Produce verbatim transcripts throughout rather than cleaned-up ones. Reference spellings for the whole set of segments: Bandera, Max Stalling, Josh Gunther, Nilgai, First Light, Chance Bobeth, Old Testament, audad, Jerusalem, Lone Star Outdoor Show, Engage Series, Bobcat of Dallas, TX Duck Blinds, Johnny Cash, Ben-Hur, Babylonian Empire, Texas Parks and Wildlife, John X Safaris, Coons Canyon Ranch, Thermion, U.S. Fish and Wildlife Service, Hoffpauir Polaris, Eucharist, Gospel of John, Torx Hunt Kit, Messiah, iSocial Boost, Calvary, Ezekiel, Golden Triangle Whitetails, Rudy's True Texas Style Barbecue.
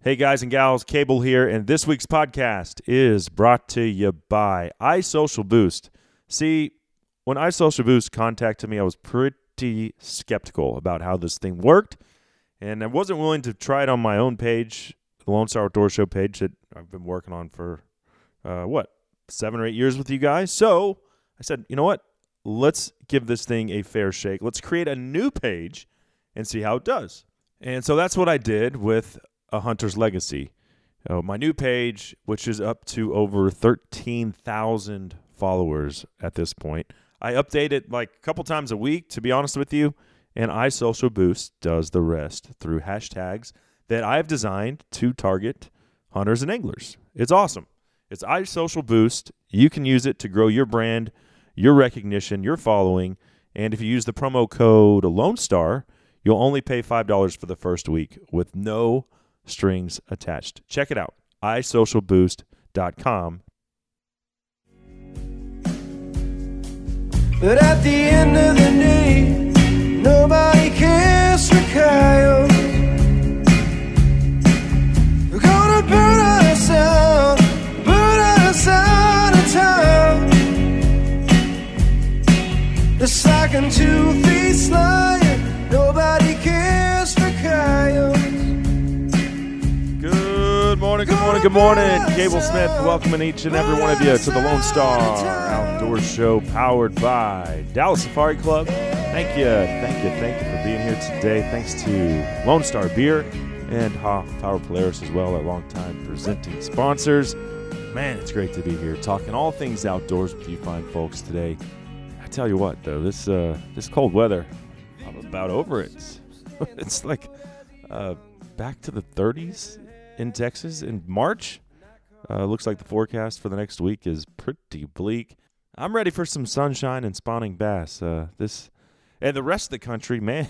Hey guys and gals, Cable here, and this week's podcast is brought to you by iSocial Boost. See, when iSocial Boost contacted me, I was pretty skeptical about how this thing worked, and I wasn't willing to try it on my own page, the Lone Star Outdoor Show page that I've been working on for, uh, what, seven or eight years with you guys. So I said, you know what, let's give this thing a fair shake. Let's create a new page and see how it does. And so that's what I did with A Hunter's Legacy, uh, my new page, which is up to over thirteen thousand followers at this point. I update it like a couple times a week, to be honest with you, and iSocial Boost does the rest through hashtags that I've designed to target hunters and anglers. It's awesome. It's iSocial Boost. You can use it to grow your brand, your recognition, your following, and if you use the promo code Lone Star, you'll only pay five dollars for the first week with no strings attached. Check it out, i social boost dot com. But at the end of the day, nobody cares for coyotes. We're gonna burn us out, burn us out of town. Just like a two-faced lion, nobody cares for coyotes. Good morning, good morning, good morning. Gable Smith welcoming each and every one of you to the Lone Star Outdoor Show powered by Dallas Safari Club. Thank you, thank you, thank you for being here today. Thanks to Lone Star Beer and Hoffpauir Polaris as well, our longtime presenting sponsors. Man, it's great to be here talking all things outdoors with you fine folks today. I tell you what, though, this uh, this cold weather, I'm about over it. It's like uh, back to the thirties. In Texas in March. Uh, looks like the forecast for the next week is pretty bleak. I'm ready for some sunshine and spawning bass. Uh, this and the rest of the country, man,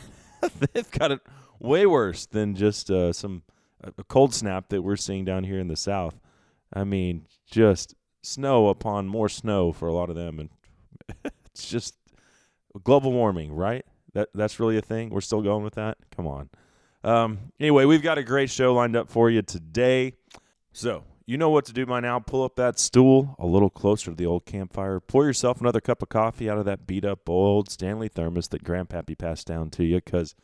they've got it way worse than just uh, some a cold snap that we're seeing down here in the South. I mean, just snow upon more snow for a lot of them, and it's just global warming, right? That that's really a thing. We're still going with that. Come on. Um, anyway, we've got a great show lined up for you today. So, you know what to do by now. Pull up that stool a little closer to the old campfire. Pour yourself another cup of coffee out of that beat-up old Stanley thermos that Grandpappy passed down to you, because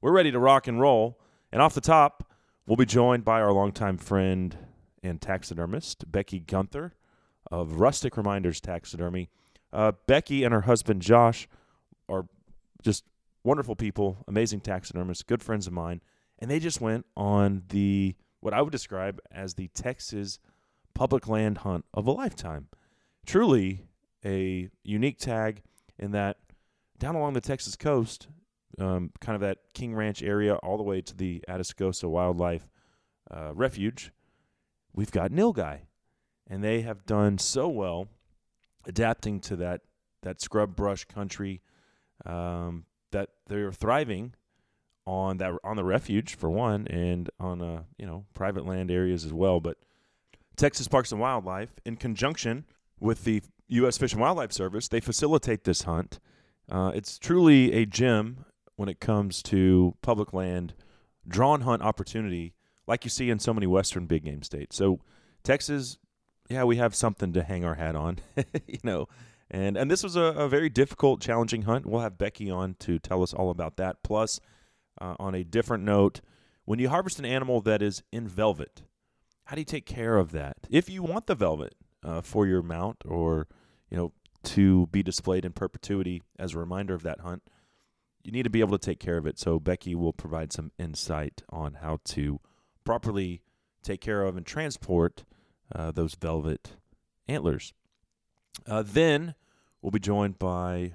we're ready to rock and roll. And off the top, we'll be joined by our longtime friend and taxidermist, Becky Gunther of Rustic Reminders Taxidermy. Uh, Becky and her husband, Josh, are just wonderful people, amazing taxidermists, good friends of mine, and they just went on the what I would describe as the Texas public land hunt of a lifetime. Truly a unique tag in that down along the Texas coast, um, kind of that King Ranch area all the way to the Atascosa Wildlife uh, Refuge, we've got Nilgai, and they have done so well adapting to that that scrub brush country. Um, that they're thriving on that on the refuge for one, and on uh, you know private land areas as well. But Texas Parks and Wildlife, in conjunction with the U S Fish and Wildlife Service, they facilitate this hunt. Uh, it's truly a gem when it comes to public land drawn hunt opportunity, like you see in so many Western big game states. So Texas, yeah, we have something to hang our hat on, you know. And and this was a, a very difficult, challenging hunt. We'll have Becky on to tell us all about that. Plus, uh, on a different note, when you harvest an animal that is in velvet, how do you take care of that? If you want the velvet uh, for your mount, or you know, to be displayed in perpetuity as a reminder of that hunt, you need to be able to take care of it. So Becky will provide some insight on how to properly take care of and transport uh, those velvet antlers. Uh, then we'll be joined by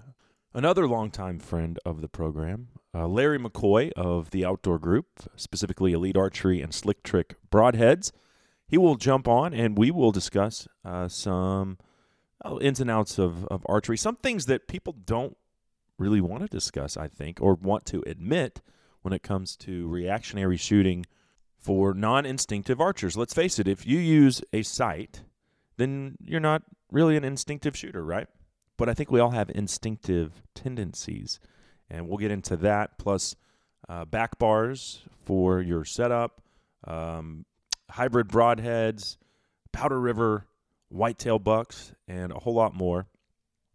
another longtime friend of the program, uh, Larry McCoy of the Outdoor Group, specifically Elite Archery and Slick Trick Broadheads. He will jump on, and we will discuss uh, some uh, ins and outs of, of archery, some things that people don't really want to discuss, I think, or want to admit when it comes to reactionary shooting for non-instinctive archers. Let's face it, if you use a sight, then you're not really an instinctive shooter, right? But I think we all have instinctive tendencies, and we'll get into that, plus uh, back bars for your setup, um, hybrid broadheads, Powder River, whitetail bucks, and a whole lot more.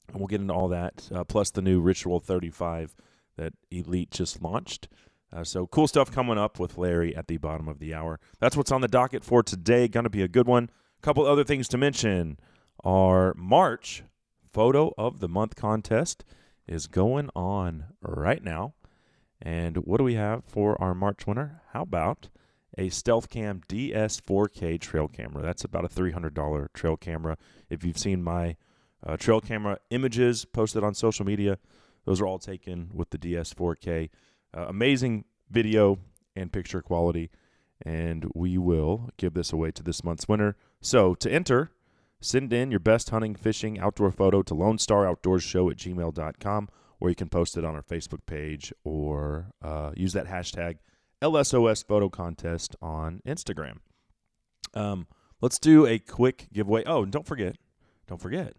And we'll get into all that, uh, plus the new Ritual thirty-five that Elite just launched. Uh, so cool stuff coming up with Larry at the bottom of the hour. That's what's on the docket for today. Going to be a good one. A couple other things to mention. Our March Photo of the Month contest is going on right now. And what do we have for our March winner? How about a Stealth Cam D S four K trail camera? That's about a three hundred dollars trail camera. If you've seen my uh, trail camera images posted on social media, those are all taken with the D S four K. Uh, amazing video and picture quality, and we will give this away to this month's winner. So to enter, send in your best hunting, fishing, outdoor photo to Lone Star Outdoor Show at gmail dot com, or you can post it on our Facebook page or uh, use that hashtag L S O S Photo Contest on Instagram. Um, let's do a quick giveaway. Oh, and don't forget, don't forget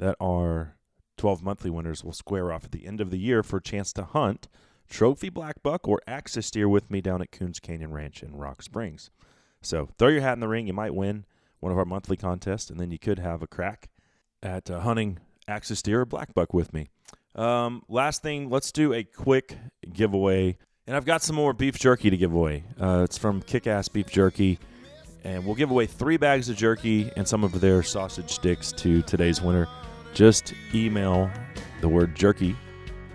that our twelve monthly winners will square off at the end of the year for a chance to hunt trophy black buck or axis deer with me down at Coons Canyon Ranch in Rock Springs. So throw your hat in the ring. You might win one of our monthly contests, and then you could have a crack at uh, hunting axis deer or black buck with me. Um, last thing, let's do a quick giveaway. And I've got some more beef jerky to give away. Uh, it's from Kick-Ass Beef Jerky. And we'll give away three bags of jerky and some of their sausage sticks to today's winner. Just email the word jerky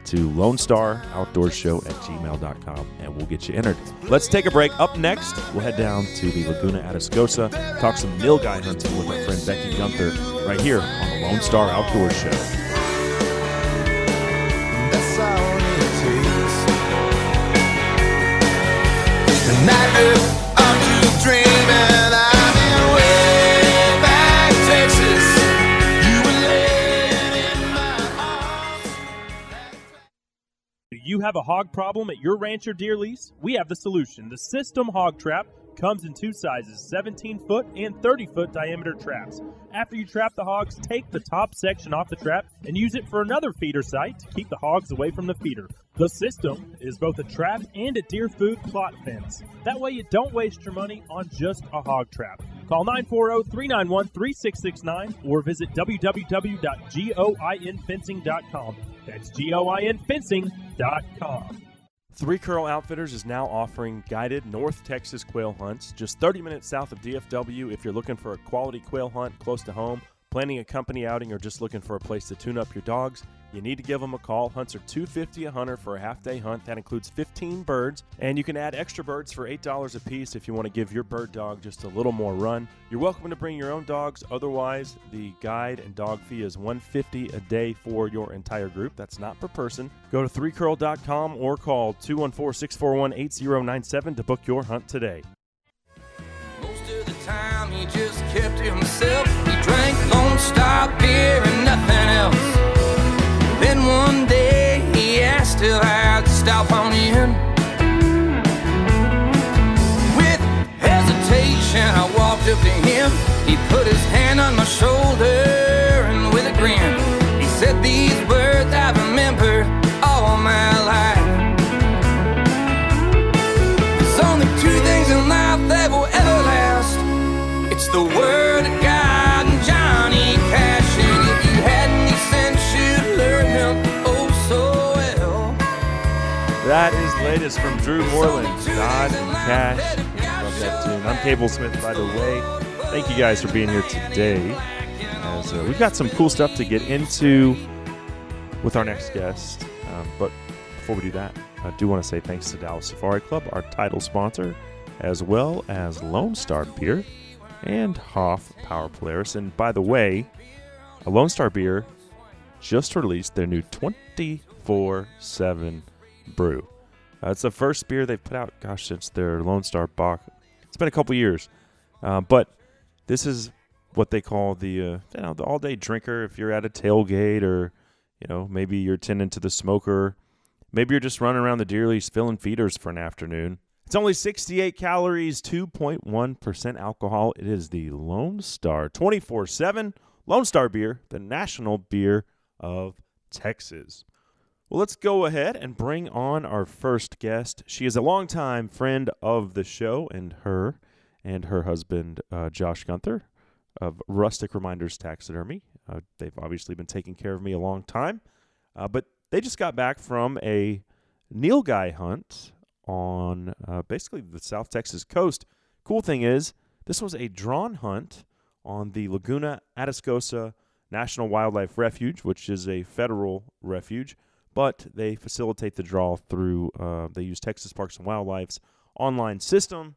to Lone Star Outdoor Show at gmail dot com, and we'll get you entered. Let's take a break. Up next, we'll head down to the Laguna Atascosa, talk some Nilgai hunting with our friend Becky Gunther right here on the Lone Star Outdoor Show. That's all it takes. And now I'm just dreaming. I'm in way back Texas. You have a hog problem at your ranch or deer lease? We have the solution. The System Hog Trap comes in two sizes, seventeen foot and thirty foot diameter traps. After you trap the hogs, take the top section off the trap and use it for another feeder site to keep the hogs away from the feeder. The System is both a trap and a deer food plot fence. That way you don't waste your money on just a hog trap. Call nine four zero, three nine one, three six six nine or visit w w w dot goin fencing dot com. That's goin fencing dot com. Three Curl Outfitters is now offering guided North Texas quail hunts just thirty minutes south of D F W if you're looking for a quality quail hunt close to home, planning a company outing, or just looking for a place to tune up your dogs. You need to give them a call. Hunts are two fifty a hunter for a half-day hunt. That includes fifteen birds, and you can add extra birds for eight dollars a piece if you want to give your bird dog just a little more run. You're welcome to bring your own dogs. Otherwise, the guide and dog fee is one hundred fifty dollars a day for your entire group. That's not per person. Go to three curl dot com or call two one four, six four one, eight zero nine seven to book your hunt today. Most of the time, he just kept to himself. He drank Lone Star beer and nothing else. Then one day he asked if I'd stop on in. With hesitation I walked up to him. He put his hand on my shoulder and with a grin he said these words I've remembered all my life. There's only two things in life that will ever last. It's the word of God and Johnny Cash. And if you hadn't, he sent that is latest from Drew Moreland, God and Cash. Love that tune. I'm Cable Smith, by the way. Thank you guys for being here today. As, uh, we've got some cool stuff to get into with our next guest. Um, but before we do that, I do want to say thanks to Dallas Safari Club, our title sponsor, as well as Lone Star Beer and Hoffpauir Polaris. And by the way, Lone Star Beer just released their new twenty-four seven brew. Uh, it's the first beer they've put out, gosh, since their Lone Star Bock. It's been a couple years. Uh, but this is what they call the, uh, you know, the all-day drinker. If you're at a tailgate or, you know, maybe you're tending to the smoker. Maybe you're just running around the deer lease filling feeders for an afternoon. It's only sixty-eight calories, two point one percent alcohol. It is the Lone Star twenty-four seven Lone Star Beer, the national beer of Texas. Well, let's go ahead and bring on our first guest. She is a longtime friend of the show, and her and her husband, uh, Josh Gunther of Rustic Reminders Taxidermy. Uh, they've obviously been taking care of me a long time, uh, but they just got back from a Nilgai hunt on uh, basically the South Texas coast. Cool thing is, this was a drawn hunt on the Laguna Atascosa National Wildlife Refuge, which is a federal refuge, but they facilitate the draw through, uh, they use Texas Parks and Wildlife's online system,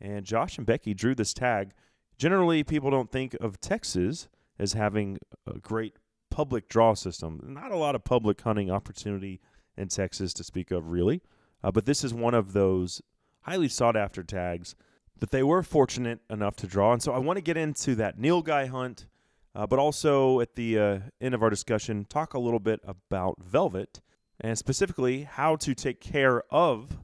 and Josh and Becky drew this tag. Generally, people don't think of Texas as having a great public draw system. Not a lot of public hunting opportunity in Texas to speak of, really, uh, but this is one of those highly sought-after tags that they were fortunate enough to draw, and so I want to get into that Nilgai hunt, uh, but also at the uh, end of our discussion, talk a little bit about velvet, and specifically how to take care of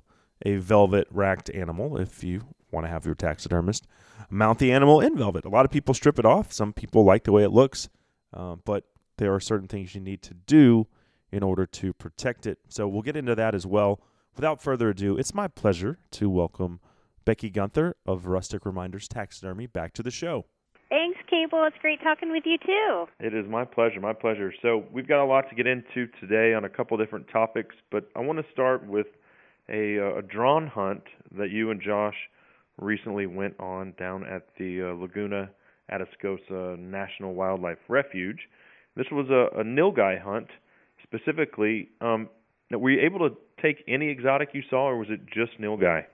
a velvet racked animal if you want to have your taxidermist mount the animal in velvet. A lot of people strip it off. Some people like the way it looks, uh, but there are certain things you need to do in order to protect it, so we'll get into that as well. Without further ado, it's my pleasure to welcome Becky Gunther of Rustic Reminders Taxidermy back to the show. Thanks, Cable. It's great talking with you, too. It is my pleasure, my pleasure. So we've got a lot to get into today on a couple different topics, but I want to start with a, uh, a drawn hunt that you and Josh recently went on down at the uh, Laguna Atascosa National Wildlife Refuge. This was a, a Nilgai hunt, specifically. Um, were you able to take any exotic you saw, or was it just Nilgai?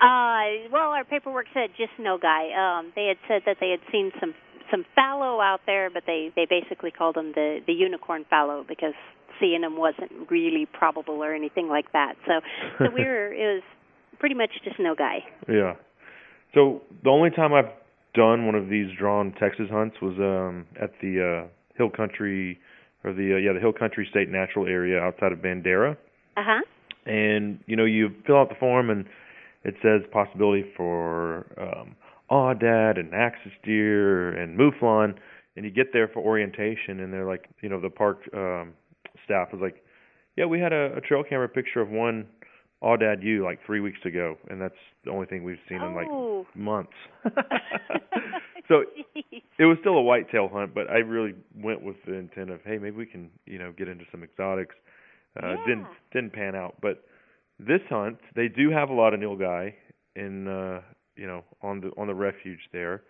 Uh, well, our paperwork said just Nilgai. Um, they had said that they had seen some, some fallow out there, but they, they basically called them the, the unicorn fallow because seeing them wasn't really probable or anything like that. So, so we were, it was pretty much just Nilgai. Yeah. So the only time I've done one of these drawn Texas hunts was um, at the uh, Hill Country, or the uh, yeah the Hill Country State Natural Area outside of Bandera. Uh huh. And you know, you fill out the form and it says possibility for um, audad and axis deer and mouflon, and you get there for orientation, and they're like, you know, the park um, staff was like, yeah, we had a, a trail camera picture of one audad ewe like three weeks ago, and that's the only thing we've seen oh. in like months. So it was still a whitetail hunt, but I really went with the intent of, hey, maybe we can, you know, get into some exotics. Uh, yeah. Didn't didn't pan out, but. This hunt, they do have a lot of Nilgai in, uh, you know, on the on the refuge there,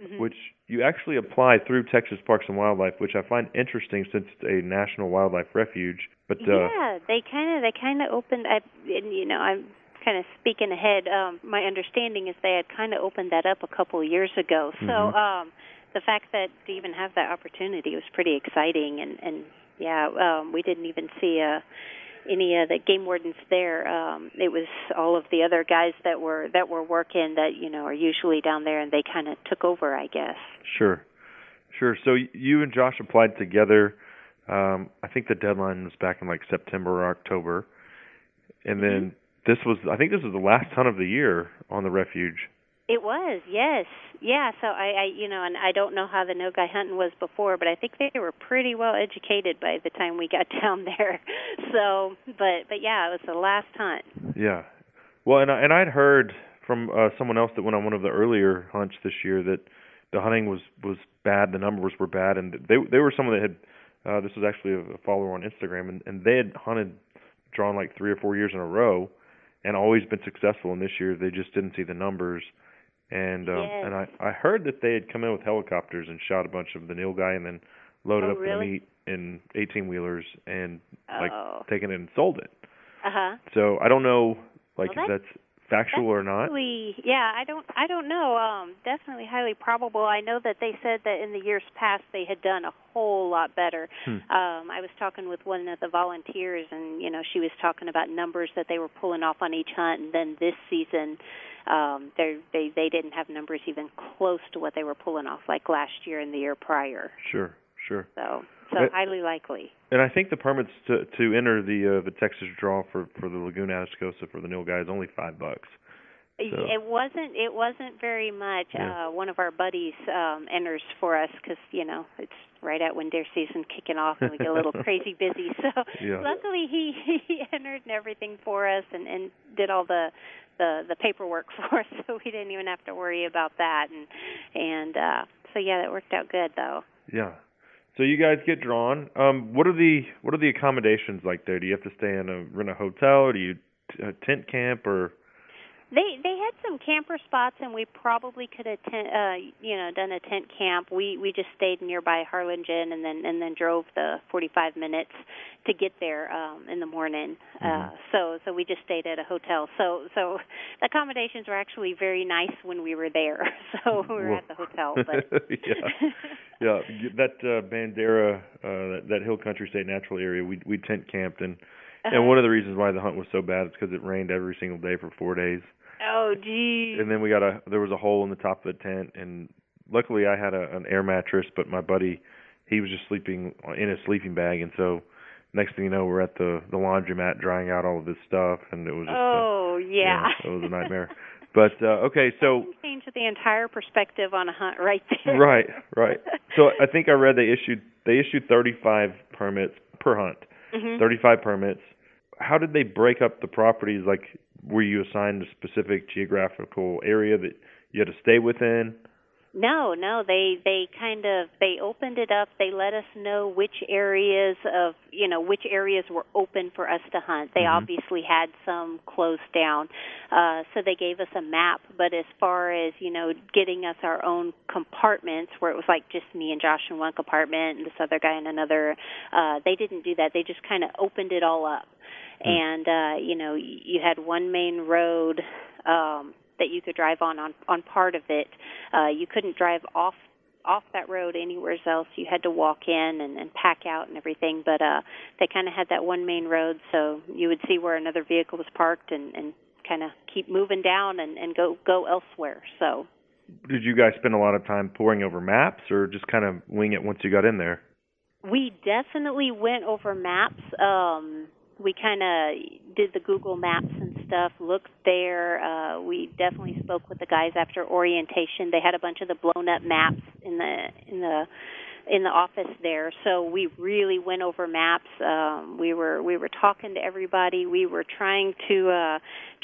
mm-hmm. which you actually apply through Texas Parks and Wildlife, which I find interesting since it's a national wildlife refuge. But uh, yeah, they kind of they kind of opened. I, and, you know, I'm kind of speaking ahead. Um, my understanding is they had kind of opened that up a couple of years ago. So mm-hmm. um, the fact that to even have that opportunity was pretty exciting, and and yeah, um, we didn't even see a. any of the game wardens there. Um, it was all of the other guys that were that were working that, you know, are usually down there, and they kind of took over, I guess. Sure. Sure. So you and Josh applied together. Um, I think the deadline was back in like September or October. And then mm-hmm. this was, I think this was the last hunt of the year on the refuge. It was, yes. Yeah, so I, I, you know, and I don't know how the Nilgai hunting was before, but I think they were pretty well educated by the time we got down there. So, but, but yeah, it was the last hunt. Yeah. Well, and, I, and I'd heard from uh, someone else that went on one of the earlier hunts this year that the hunting was, was bad, the numbers were bad, and they they were someone that had, uh, this was actually a follower on Instagram, and, and they had hunted, drawn like three or four years in a row and always been successful, and this year they just didn't see the numbers. And um, yes. and I, I heard that they had come in with helicopters and shot a bunch of the Nilgai and then loaded oh, up really? the meat in eighteen-wheelers and oh. like taken it and sold it. Uh-huh. So I don't know like well, that's, if that's factual that's or not. Really, yeah, I don't I don't know. Um, definitely highly probable. I know that they said that in the years past they had done a whole lot better. Hmm. Um, I was talking with one of the volunteers, and you know, she was talking about numbers that they were pulling off on each hunt, and then this season Um, they they they didn't have numbers even close to what they were pulling off like last year and the year prior. Sure, sure. So so I, highly likely. And I think the permits to to enter the uh, the Texas draw for, for the Laguna Atascosa for the Nilgai is only five bucks. So. It wasn't it wasn't very much. Yeah. Uh, one of our buddies um, enters for us because you know it's right at when deer season kicking off and we get a little crazy busy. So yeah. Luckily he, he entered and everything for us and, and did all the. the the paperwork for us, so we didn't even have to worry about that. And and uh, so yeah, that worked out good though. Yeah. So you guys get drawn. Um, what are the what are the accommodations like there? Do you have to stay in a rent a hotel, or do you t- a tent camp, or? They they had some camper spots, and we probably could have ten, uh, you know done a tent camp. We we just stayed nearby Harlingen, and then and then drove the forty-five minutes to get there um, in the morning. Mm-hmm. Uh, so so we just stayed at a hotel. So so the accommodations were actually very nice when we were there. So we were Whoa. at the hotel. But. yeah, yeah. That uh, Bandera, uh, that, that Hill Country State Natural Area, we we tent camped, and uh-huh. and one of the reasons why the hunt was so bad is because it rained every single day for four days. Oh, geez. And then we got a, there was a hole in the top of the tent, and luckily I had a, an air mattress, but my buddy, he was just sleeping in a sleeping bag, and so next thing you know, we're at the, the laundromat drying out all of this stuff, and it was just Oh, a, yeah. yeah. It was a nightmare. But, uh, okay, so. That changed the entire perspective on a hunt right there. Right, right. So I think I read they issued, they issued thirty-five permits per hunt, mm-hmm. thirty-five permits. How did they break up the properties? Like, were you assigned a specific geographical area that you had to stay within? No, no. They they kind of they opened it up. They let us know which areas of you know which areas were open for us to hunt. They mm-hmm. obviously had some closed down, uh, so they gave us a map. But as far as you know, getting us our own compartments where it was like just me and Josh in one compartment and this other guy in another, uh, they didn't do that. They just kind of opened it all up. And, uh, you know, you had one main road um, that you could drive on, on, on part of it. Uh, you couldn't drive off off that road anywhere else. You had to walk in and, and pack out and everything. But uh, they kind of had that one main road, so you would see where another vehicle was parked and, and kind of keep moving down and, and go, go elsewhere. So, did you guys spend a lot of time poring over maps or just kind of wing it once you got in there? We definitely went over maps. Um We kind of did the Google Maps and stuff, looked there. Uh, we definitely spoke with the guys after orientation. They had a bunch of the blown-up maps in the in the in the office there, so we really went over maps. Um, we were we were talking to everybody. We were trying to uh,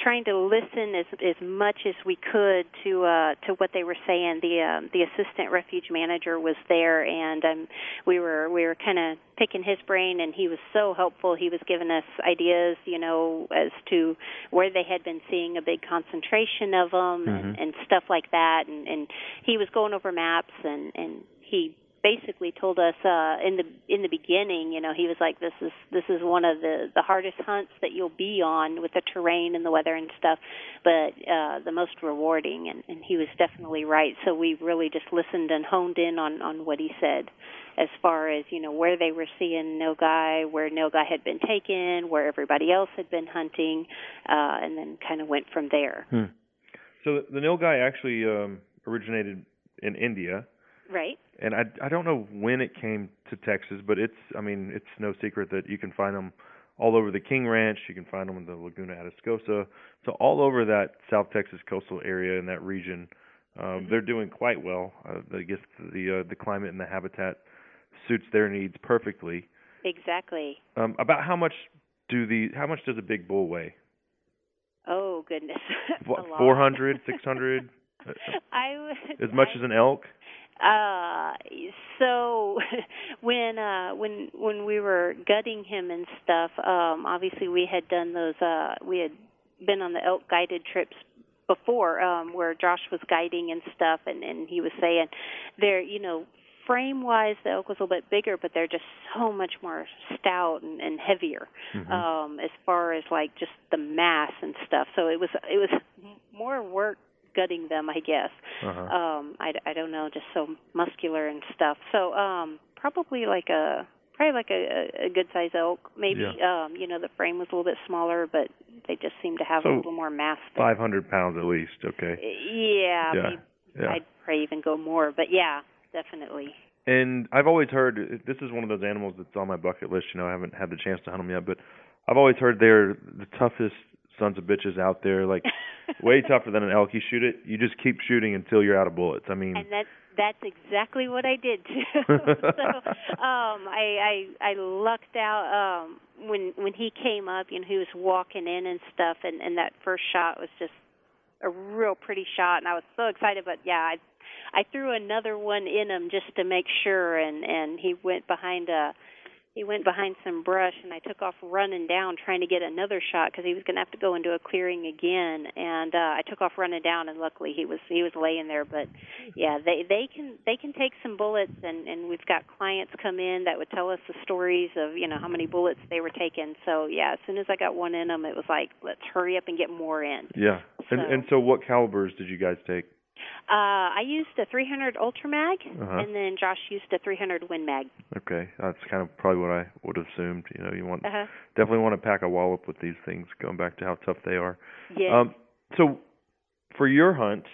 trying to listen as as much as we could to uh, to what they were saying. The um, the assistant refuge manager was there, and um, we were we were kind of. picking his brain, and he was so helpful. He was giving us ideas, you know, as to where they had been seeing a big concentration of them mm-hmm. and, and stuff like that. And, and he was going over maps, and, and he basically told us uh, in the in the beginning, you know, he was like, "This is this is one of the, the hardest hunts that you'll be on with the terrain and the weather and stuff, but uh, the most rewarding." And, and he was definitely right. So we really just listened and honed in on, on what he said. As far as, you know, where they were seeing Nilgai, where Nilgai had been taken, where everybody else had been hunting, uh, and then kind of went from there. Hmm. So the Nilgai actually um, originated in India. Right. And I, I don't know when it came to Texas, but it's, I mean, it's no secret that you can find them all over the King Ranch. You can find them in the Laguna Atascosa. So all over that South Texas coastal area and that region, um, mm-hmm. they're doing quite well. Uh, I guess the uh, the climate and the habitat suits their needs perfectly. Exactly. Um, about how much do the how much does a big bull weigh? Oh goodness. Four hundred, six hundred. I as much I, as an elk. Uh, so when uh, when when we were gutting him and stuff, um, obviously we had done those. Uh, we had been on the elk guided trips before, um, where Josh was guiding and stuff, and, and he was saying, there, you know. Frame-wise, the elk was a little bit bigger, but they're just so much more stout and, and heavier mm-hmm. um, as far as like just the mass and stuff. So it was it was more work gutting them, I guess. Uh-huh. Um, I, I don't know, just so muscular and stuff. So um, probably like a probably like a, a good size elk. Maybe yeah. um, you know the frame was a little bit smaller, but they just seemed to have so a little more mass. Five hundred pounds at least. Okay. Yeah. Yeah. Maybe, yeah. I'd probably even go more, but yeah. Definitely. And I've always heard, this is one of those animals that's on my bucket list, you know, I haven't had the chance to hunt them yet, but I've always heard they're the toughest sons of bitches out there, like way tougher than an elk. You shoot it, you just keep shooting until you're out of bullets. I mean. And that's, that's exactly what I did too. so um, I, I I lucked out um, when when he came up, you know, he was walking in and stuff, and, and that first shot was just a real pretty shot, and I was so excited. But, yeah, I I threw another one in him just to make sure, and, and he went behind a he went behind some brush, and I took off running down trying to get another shot because he was going to have to go into a clearing again. And uh, I took off running down, and luckily he was he was laying there. But yeah, they, they can they can take some bullets, and, and we've got clients come in that would tell us the stories of, you know, how many bullets they were taking. So yeah, as soon as I got one in them, it was like, let's hurry up and get more in. Yeah, so, and and so what calibers did you guys take? Uh, I used a three hundred Ultra Mag, uh-huh. and then Josh used a three hundred Win Mag. Okay, that's kind of probably what I would have assumed. You know, you want uh-huh. definitely want to pack a wallop with these things. Going back to how tough they are. Yeah. Um, so for your hunt,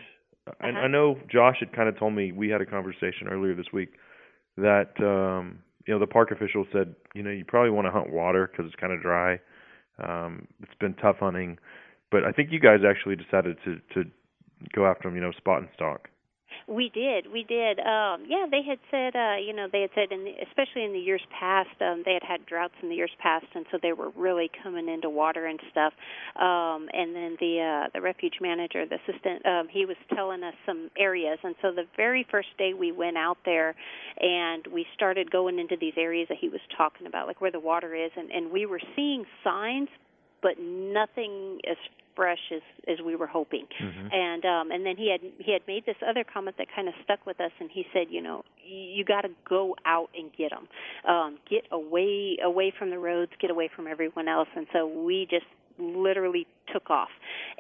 uh-huh. I, I know Josh had kind of told me, we had a conversation earlier this week that um, you know, the park official said, you know, you probably want to hunt water because it's kind of dry. Um, it's been tough hunting, but I think you guys actually decided to. to go after them, you know, spot and stalk. We did, we did. Um, yeah, they had said, uh, you know, they had said, in the, especially in the years past, um, they had had droughts in the years past, and so they were really coming into water and stuff. Um, and then the uh, the refuge manager, the assistant, um, he was telling us some areas. And so the very first day we went out there, and we started going into these areas that he was talking about, like where the water is, and, and we were seeing signs, but nothing as fresh as, as we were hoping. Mm-hmm. And um, and then he had he had made this other comment that kind of stuck with us, and he said, you know, you got to go out and get them. Um, get away away from the roads, get away from everyone else. And so we just literally took off,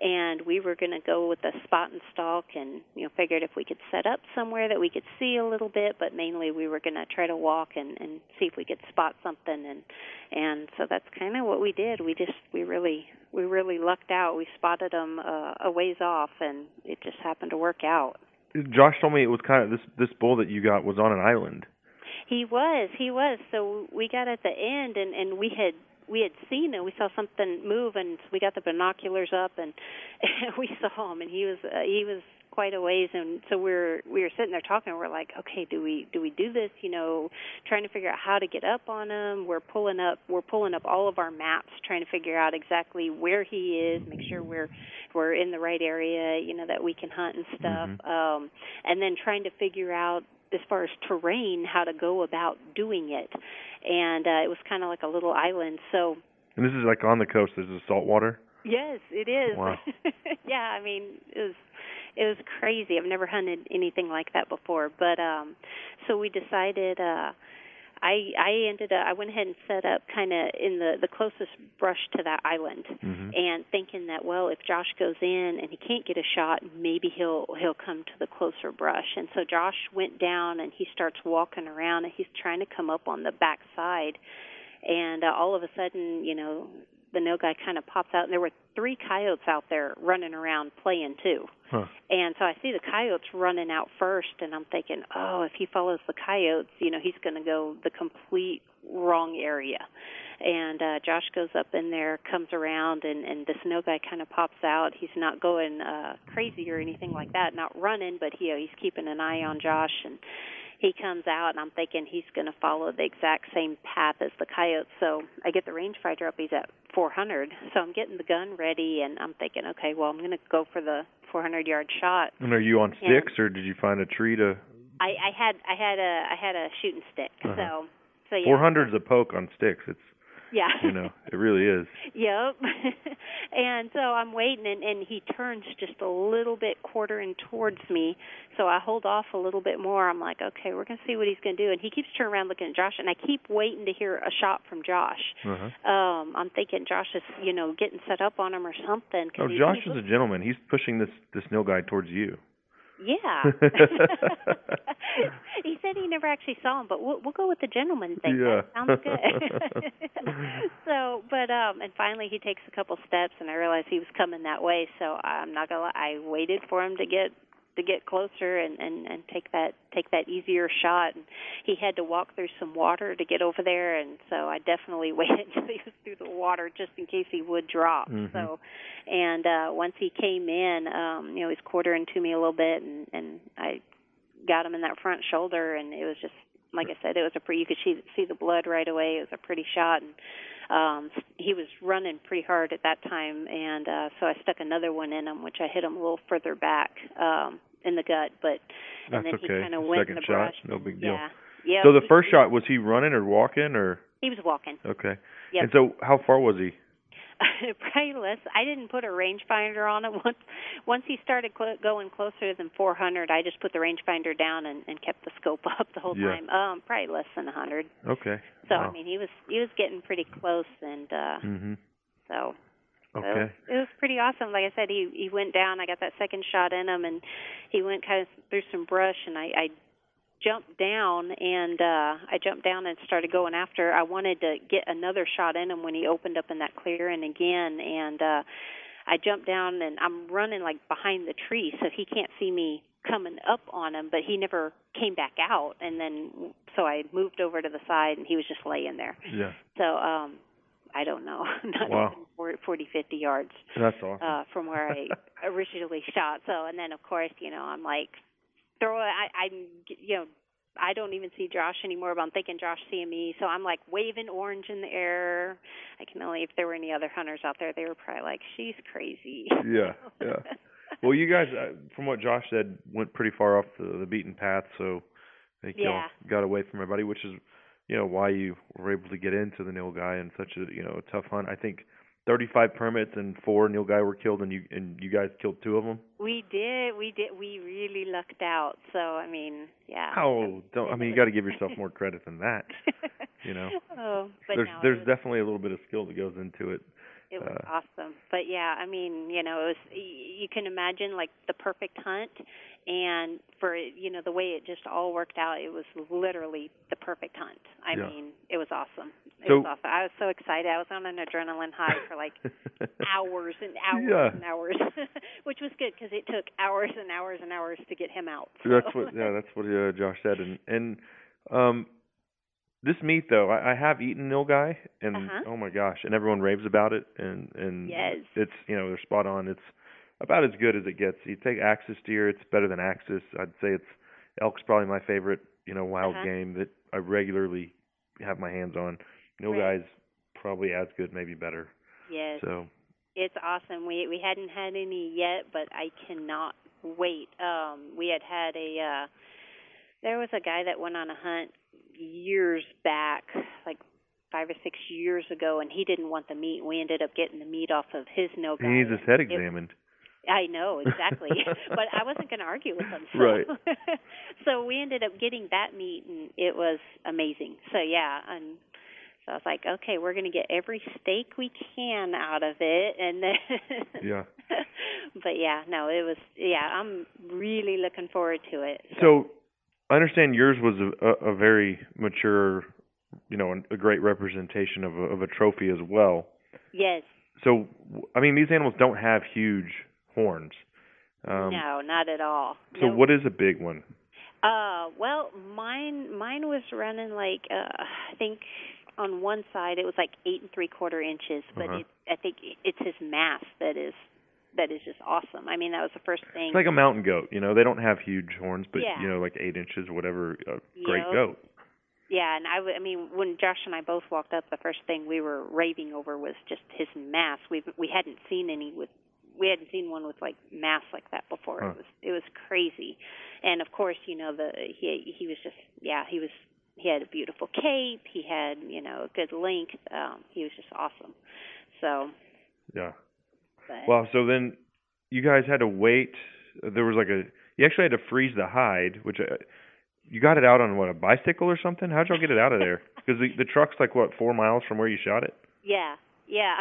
and we were going to go with a spot and stalk, and, you know, figured if we could set up somewhere that we could see a little bit, but mainly we were going to try to walk and, and see if we could spot something, and and so that's kind of what we did. We just we really we really lucked out. We spotted them uh, a ways off, and it just happened to work out. Josh told me it was kind of this this bull that you got was on an island. He was, he was. So we got at the end, and and we had. We had seen him. We saw something move, and we got the binoculars up, and, and we saw him. And he was uh, he was quite a ways, and so we were we were sitting there talking. And we're like, okay, do we do we do this? You know, trying to figure out how to get up on him. We're pulling up we're pulling up all of our maps, trying to figure out exactly where he is, make sure we're we're in the right area, you know, that we can hunt and stuff. Mm-hmm. Um, and then trying to figure out, as far as terrain, how to go about doing it. And uh, it was kind of like a little island. So, and this is like on the coast. This is salt water? Yes, it is. Wow. Yeah, I mean, it was it was crazy. I've never hunted anything like that before. But um, so we decided... Uh, I, I ended up, I went ahead and set up kind of in the, the closest brush to that island, mm-hmm. and thinking that, well, if Josh goes in and he can't get a shot, maybe he'll he'll come to the closer brush. And so Josh went down, and he starts walking around, and he's trying to come up on the back side. And uh, all of a sudden, you know, the Nilgai kind of pops out, and there were three coyotes out there running around playing too. Huh. And so I see the coyotes running out first, and I'm thinking, oh, if he follows the coyotes, you know, he's going to go the complete wrong area. And uh, Josh goes up in there, comes around, and, and this Nilgai kind of pops out. He's not going uh, crazy or anything like that, not running, but he, you know, he's keeping an eye on Josh, and he comes out, and I'm thinking he's going to follow the exact same path as the coyotes. So I get the rangefinder up. He's at four hundred. So I'm getting the gun ready, and I'm thinking, okay, well, I'm going to go for the four hundred yard shot. And are you on sticks, and or did you find a tree to? I, I had I had a I had a shooting stick. Uh-huh. So so yeah. four hundred is a poke on sticks. It's yeah. You know, it really is. Yep. And so I'm waiting, and, and he turns just a little bit quartering towards me. So I hold off a little bit more. I'm like, okay, we're going to see what he's going to do. And he keeps turning around looking at Josh, and I keep waiting to hear a shot from Josh. Uh-huh. Um, I'm thinking Josh is, you know, getting set up on him or something. Oh, he, Josh he is a gentleman. He's pushing this, this Nilgai towards you. Yeah. He said he never actually saw him, but we'll, we'll go with the gentleman thing. Yeah. That sounds good. So, but, um, and finally he takes a couple steps, and I realized he was coming that way, so I'm not going to lie. I waited for him to get to get closer and, and, and take that take that easier shot. And he had to walk through some water to get over there, and so I definitely waited until he was through the water just in case he would drop. Mm-hmm. So, and uh, once he came in, um, you know, he's quartering to me a little bit, and, and I got him in that front shoulder, and it was just, like I said, it was a pretty, you could see, see the blood right away. It was a pretty shot. And um, he was running pretty hard at that time, and uh, so I stuck another one in him, which I hit him a little further back um, in the gut. But and That's then he okay. kind of went in the brush. Second shot, no big deal. Yeah. Yeah, so the he, first shot, was he running or walking? or? He was walking. Okay. Yep. And so how far was he? Probably less. I didn't put a rangefinder on it. Once Once he started cl- going closer than four hundred, I just put the rangefinder down and, and kept the scope up the whole yeah. time. Um, probably less than one hundred. Okay. So, wow. I mean, he was he was getting pretty close, and uh, mm-hmm. so... Okay. So it was pretty awesome. Like I said, he, he went down. I got that second shot in him, and he went kind of through some brush, and I... I jumped down and uh, I jumped down and started going after. I wanted to get another shot in him when he opened up in that clearing again, and uh, I jumped down and I'm running like behind the tree so he can't see me coming up on him, but he never came back out, and then so I moved over to the side and he was just laying there. Yeah. So um, I don't know, not wow. even forty, fifty yards That's awesome. uh, from where I originally shot. So, and then of course, you know, I'm like, Throw it, I, I'm, you know, I don't even see Josh anymore, but I'm thinking Josh seeing me. So I'm like waving orange in the air. I can only, if there were any other hunters out there, they were probably like, she's crazy. Yeah, yeah. Well, you guys, from what Josh said, went pretty far off the, the beaten path, so they yeah. got away from everybody, which is, you know, why you were able to get into the Nilgai in such a, you know, a tough hunt. I think thirty-five permits and four Nilgai were killed, and you and you guys killed two of them? We did. We did. We really lucked out. So, I mean, yeah. Oh, don't, I mean, you got to give yourself more credit than that, you know. Oh, but There's, no, there's was, definitely a little bit of skill that goes into it. It was uh, awesome. But, yeah, I mean, you know, it was, you can imagine, like, the perfect hunt. And for, you know, the way it just all worked out, it was literally the perfect hunt. I yeah. mean, it was awesome. It so, was awesome. I was so excited. I was on an adrenaline high for like hours and hours yeah. and hours, which was good because it took hours and hours and hours to get him out. So. That's what, yeah, that's what uh, Josh said. And, and um, this meat, though, I, I have eaten Nilgai, and uh-huh. oh my gosh, and everyone raves about it, and and yes. it's, you know, they're spot on. It's about as good as it gets. You take axis deer, it's better than axis. I'd say it's elk's probably my favorite, you know, wild uh-huh. game that I regularly have my hands on. Nilgai's probably as good, maybe better. Yes. So it's awesome. We we hadn't had any yet, but I cannot wait. Um, we had had a uh, there was a guy that went on a hunt years back, like five or six years ago, and he didn't want the meat. We ended up getting the meat off of his Nilgai. He needs his head examined. It, I know, exactly. But I wasn't going to argue with them. So. Right. So we ended up getting that meat, and it was amazing. So, yeah. And so I was like, okay, we're going to get every steak we can out of it. And then yeah. But, yeah, no, it was, yeah, I'm really looking forward to it. So, so I understand yours was a, a, a very mature, you know, a great representation of a, of a trophy as well. Yes. So, I mean, these animals don't have huge horns. Um, no, not at all. So no. What is a big one? Uh, well, mine mine was running like uh, I think on one side it was like eight and three quarter inches, but uh-huh. it, I think it's his mass that is that is just awesome. I mean, that was the first thing. It's like a mountain goat, you know. They don't have huge horns, but yeah. you know, like eight inches, whatever. A great yep. goat. Yeah, and I, w- I mean, when Josh and I both walked up, the first thing we were raving over was just his mass. We we hadn't seen any with, we hadn't seen one with like mass like that before. Huh. It was it was crazy, and of course, you know, the he he was just yeah he was he had a beautiful cape. He had, you know, a good length. Um, he was just awesome. So yeah, but. Well, so then you guys had to wait. There was like a you actually had to freeze the hide, which. I, You got it out on, what, a bicycle or something? How'd y'all get it out of there? Because the, the truck's like, what, four miles from where you shot it? Yeah, yeah.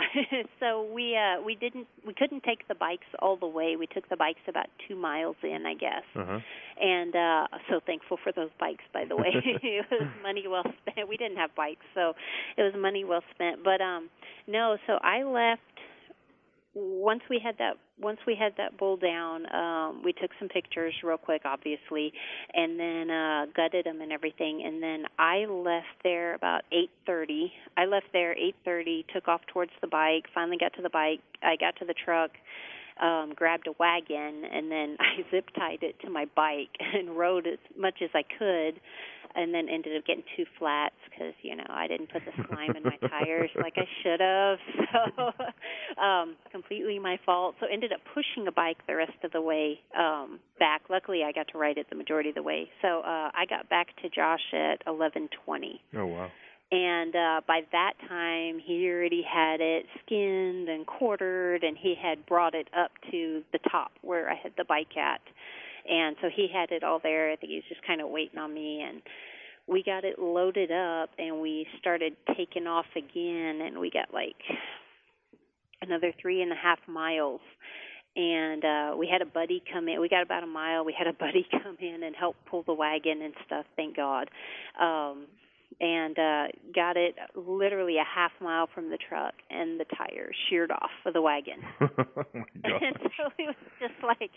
So we uh, we didn't we couldn't take the bikes all the way. We took the bikes about two miles in, I guess. Uh-huh. And uh, so thankful for those bikes, by the way. It was money well spent. We didn't have bikes, so it was money well spent. But um, no, so I left. Once we had that, once we had that bull down, um, we took some pictures real quick, obviously, and then uh, gutted them and everything. And then I left there about eight thirty. I left there eight thirty, took off towards the bike. Finally got to the bike. I got to the truck, um, grabbed a wagon, and then I zip tied it to my bike and rode as much as I could. And then ended up getting two flats because, you know, I didn't put the slime in my tires like I should have. So um, completely my fault. So ended up pushing a bike the rest of the way um, back. Luckily, I got to ride it the majority of the way. So uh, I got back to Josh at eleven twenty. Oh, wow. And uh, by that time, he already had it skinned and quartered, and he had brought it up to the top where I had the bike at. And so he had it all there. I think he was just kind of waiting on me. And we got it loaded up, and we started taking off again, and we got like another three and a half miles. And uh, we had a buddy come in. We got about a mile. We had a buddy come in and help pull the wagon and stuff, thank God, um, and uh, got it literally a half mile from the truck, and the tire sheared off of the wagon. Oh my gosh. And so it was just like,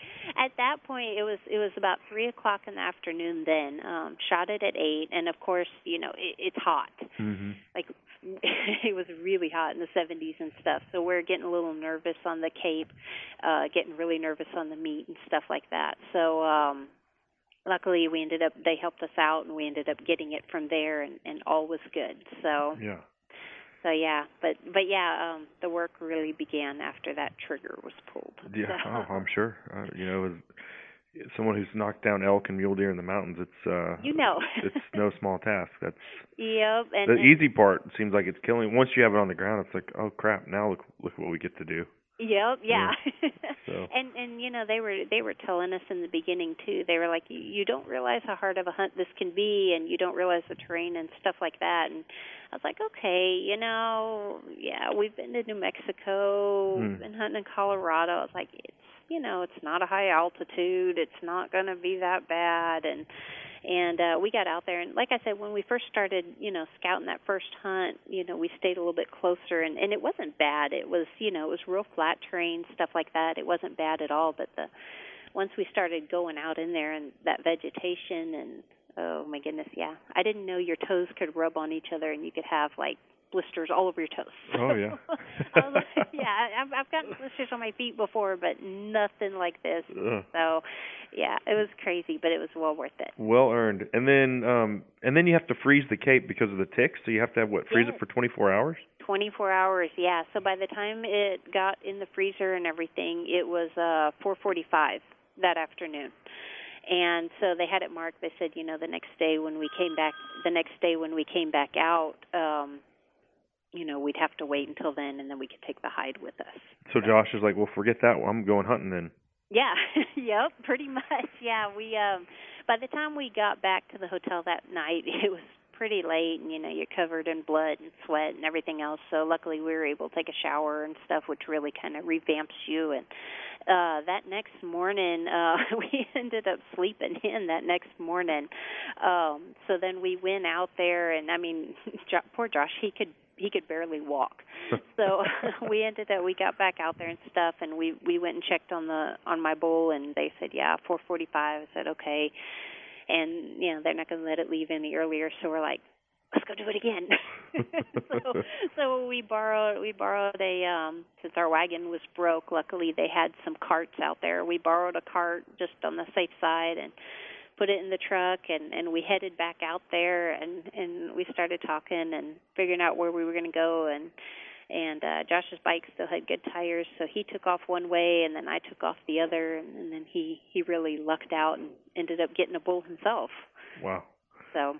at that point, it was it was about three o'clock in the afternoon then, um, shot it at eight, and of course, you know, it, it's hot. Mm-hmm. Like, it was really hot in the seventies and stuff, so we're getting a little nervous on the cape, uh, getting really nervous on the meat and stuff like that. So um, luckily we ended up, they helped us out, and we ended up getting it from there, and, and all was good. So yeah, so yeah, but but yeah, um, the work really began after that trigger was pulled. Yeah, so. Oh, I'm sure. Uh, you know, as someone who's knocked down elk and mule deer in the mountains, it's uh, you know, it's no small task. That's yep. And, the and, easy part seems like it's killing. Once you have it on the ground, it's like, oh crap! Now look look what we get to do. Yep, yeah. yeah. So. And and you know, they were they were telling us in the beginning too. They were like, you don't realize how hard of a hunt this can be, and you don't realize the terrain and stuff like that. And I was like, okay, you know, yeah, we've been to New Mexico, hmm. been hunting in Colorado. I was like, it's you know, it's not a high altitude. It's not going to be that bad. And and uh, we got out there, and like I said, when we first started, you know, scouting that first hunt, you know, we stayed a little bit closer, and, and it wasn't bad. It was, you know, it was real flat terrain, stuff like that. It wasn't bad at all. But the once we started going out in there and that vegetation, and oh my goodness, yeah, I didn't know your toes could rub on each other, and you could have like blisters all over your toes. Oh, yeah. I was like, yeah, I've, I've gotten blisters on my feet before, but nothing like this. Ugh. So, yeah, it was crazy, but it was well worth it. Well earned. And then um, and then you have to freeze the cape because of the ticks, so you have to have, what, freeze yes. it for twenty-four hours? twenty-four hours, yeah. So by the time it got in the freezer and everything, it was uh, four forty-five that afternoon. And so they had it marked. They said, you know, the next day when we came back, the next day when we came back out, um, you know, we'd have to wait until then, and then we could take the hide with us. So Josh is like, well, forget that. I'm going hunting then. Yeah. Yep, pretty much. Yeah, we um, by the time we got back to the hotel that night, it was pretty late, and, you know, you're covered in blood and sweat and everything else. So luckily we were able to take a shower and stuff, which really kind of revamps you. And uh, that next morning, uh, we ended up sleeping in that next morning. Um, so then we went out there, and, I mean, jo- poor Josh, he could he could barely walk. So we ended up, we got back out there and stuff, and we, we went and checked on the on my bull, and they said, yeah, four forty-five. I said, okay. And, you know, they're not going to let it leave any earlier, so we're like, let's go do it again. so, so we borrowed we borrowed a, um, since our wagon was broke, luckily they had some carts out there. We borrowed a cart just on the safe side and put it in the truck, and, and we headed back out there, and, and we started talking and figuring out where we were going to go. And and uh, Josh's bike still had good tires, so he took off one way, and then I took off the other, and, and then he, he really lucked out and ended up getting a bull himself. Wow. So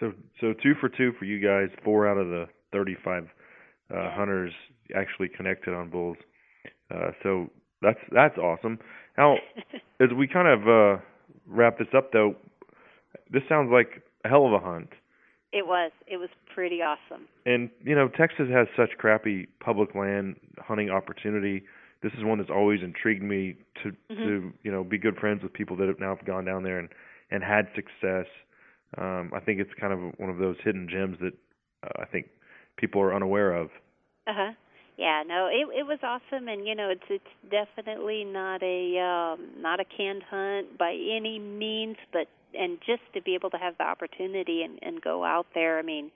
so so two for two for you guys. Four out of the thirty-five uh, yeah. hunters actually connected on bulls. Uh, so that's that's awesome. Now, as we kind of... Uh, wrap this up, though, this sounds like a hell of a hunt. It was. It was pretty awesome. And, you know, Texas has such crappy public land hunting opportunity. This is one that's always intrigued me to, mm-hmm. to you know, be good friends with people that have now gone down there and, and had success. Um, I think it's kind of one of those hidden gems that uh, I think people are unaware of. Uh-huh. Yeah, no, it it was awesome, and you know, it's it's definitely not a um, not a canned hunt by any means, but and just to be able to have the opportunity and, and go out there. I mean,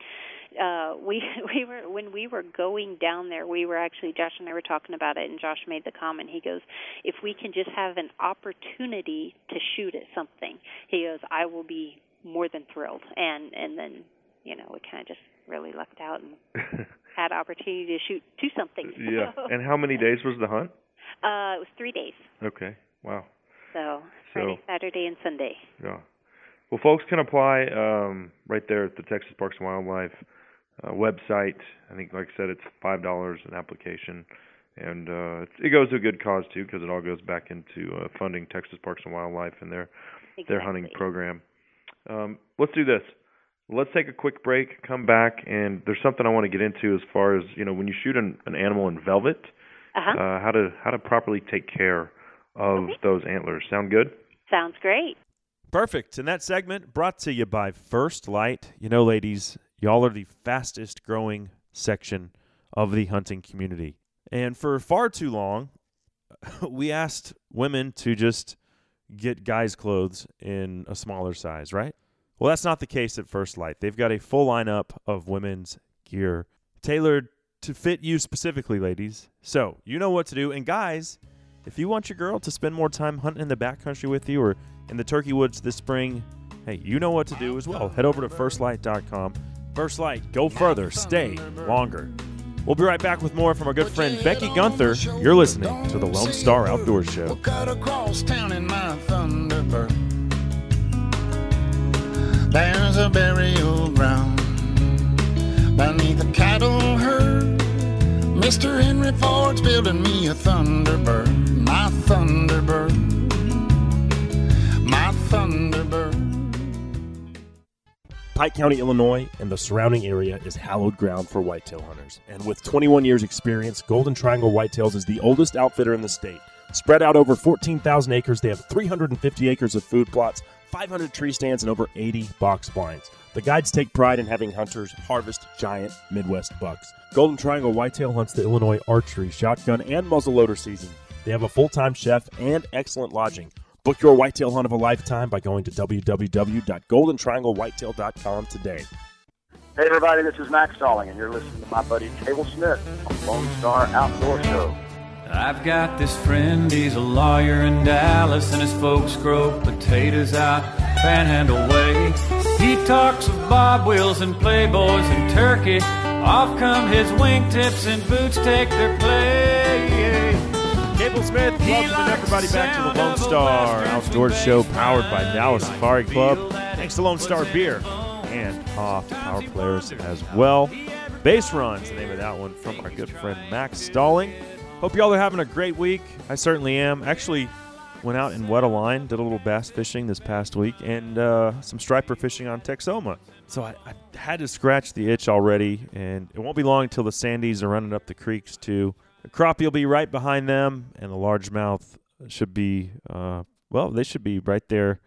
uh, we we were when we were going down there, we were actually Josh and I were talking about it, and Josh made the comment. He goes, "If we can just have an opportunity to shoot at something," he goes, "I will be more than thrilled." And and then you know, we kind of just really lucked out and had opportunity to shoot to something. Yeah. And how many days was the hunt? Uh, it was three days. Okay. Wow. So Friday, so, Saturday, and Sunday. Yeah. Well, folks can apply um, right there at the Texas Parks and Wildlife uh, website. I think, like I said, it's five dollars an application. And uh, it goes to a good cause, too, because it all goes back into uh, funding Texas Parks and Wildlife and their, exactly. their hunting program. Um, let's do this. Let's take a quick break, come back, and there's something I want to get into as far as, you know, when you shoot an, an animal in velvet, uh-huh. uh, how to how to properly take care of okay. those antlers. Sound good? Sounds great. Perfect. And that segment brought to you by First Light. You know, ladies, y'all are the fastest growing section of the hunting community. And for far too long, we asked women to just get guys' clothes in a smaller size, right? Well, that's not the case at First Light. They've got a full lineup of women's gear tailored to fit you specifically, ladies. So you know what to do. And guys, if you want your girl to spend more time hunting in the backcountry with you or in the turkey woods this spring, hey, you know what to do as well. Head over to first light dot com. First Light, go further, stay longer. We'll be right back with more from our good friend Becky Gunther. You're listening to the Lone Star Outdoor Show. We'll cut across town in my Thunderbird. There's a burial ground beneath a cattle herd. Mister Henry Ford's building me a Thunderbird. My Thunderbird. My Thunderbird. Pike County, Illinois, and the surrounding area is hallowed ground for whitetail hunters. And with twenty-one years experience, Golden Triangle Whitetails is the oldest outfitter in the state. Spread out over fourteen thousand acres, they have three hundred fifty acres of food plots, five hundred tree stands, and over eighty box blinds. The guides take pride in having hunters harvest giant Midwest bucks. Golden Triangle Whitetail hunts the Illinois archery, shotgun, and muzzleloader season. They have a full-time chef and excellent lodging. Book your whitetail hunt of a lifetime by going to w w w dot golden triangle whitetail dot com today. Hey everybody, this is Max Stalling, and you're listening to my buddy Cable Smith on Lone Star Outdoor Show. I've got this friend, he's a lawyer in Dallas, and his folks grow potatoes out Panhandle Way. He talks of bob wheels and playboys and turkey. Off come his wingtips and boots take their play. Cable Smith, welcome everybody back to the Lone Star Outdoor Show, powered by Dallas Safari Club. Thanks to Lone Star Beer and Hoffpauir Polaris as well. Base Run's the name of that one from our good friend Max Stalling. Hope y'all are having a great week. I certainly am. Actually, went out and wet a line, did a little bass fishing this past week, and uh, some striper fishing on Texoma. So I, I had to scratch the itch already, and it won't be long until the sandies are running up the creeks too. The crappie will be right behind them, and the largemouth should be, uh, well, they should be right there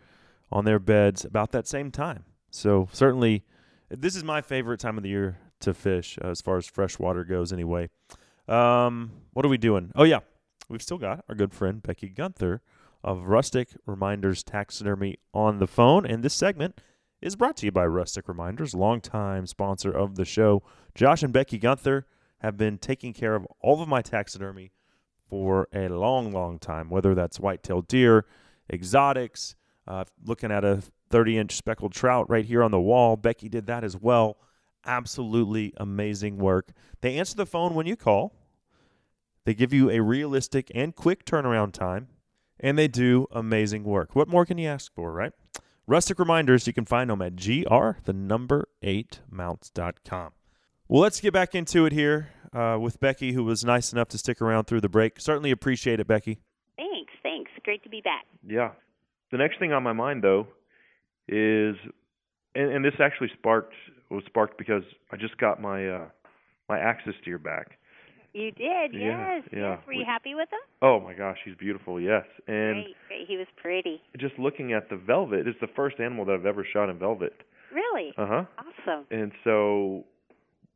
on their beds about that same time. So certainly, this is my favorite time of the year to fish uh, as far as fresh water goes anyway. Um, what are we doing? Oh, yeah, we've still got our good friend Becky Gunther of Rustic Reminders Taxidermy on the phone, and this segment is brought to you by Rustic Reminders, longtime sponsor of the show. Josh and Becky Gunther have been taking care of all of my taxidermy for a long, long time, whether that's white-tailed deer, exotics, uh, looking at a thirty-inch speckled trout right here on the wall. Becky did that as well. Absolutely amazing work. They answer the phone when you call. They give you a realistic and quick turnaround time, and they do amazing work. What more can you ask for, right? Rustic Reminders, you can find them at g r the number eight mounts dot com. Well, let's get back into it here uh, with Becky, who was nice enough to stick around through the break. Certainly appreciate it, Becky. Thanks, thanks. Great to be back. Yeah. The next thing on my mind, though, is, and, and this actually sparked was sparked because I just got my uh, my Axis deer back. You did, yeah, yes. Yeah. Were you happy with him? Oh my gosh, he's beautiful. Yes, and great, great. He was pretty. Just looking at the velvet, it's the first animal that I've ever shot in velvet. Really? Uh huh. Awesome. And so.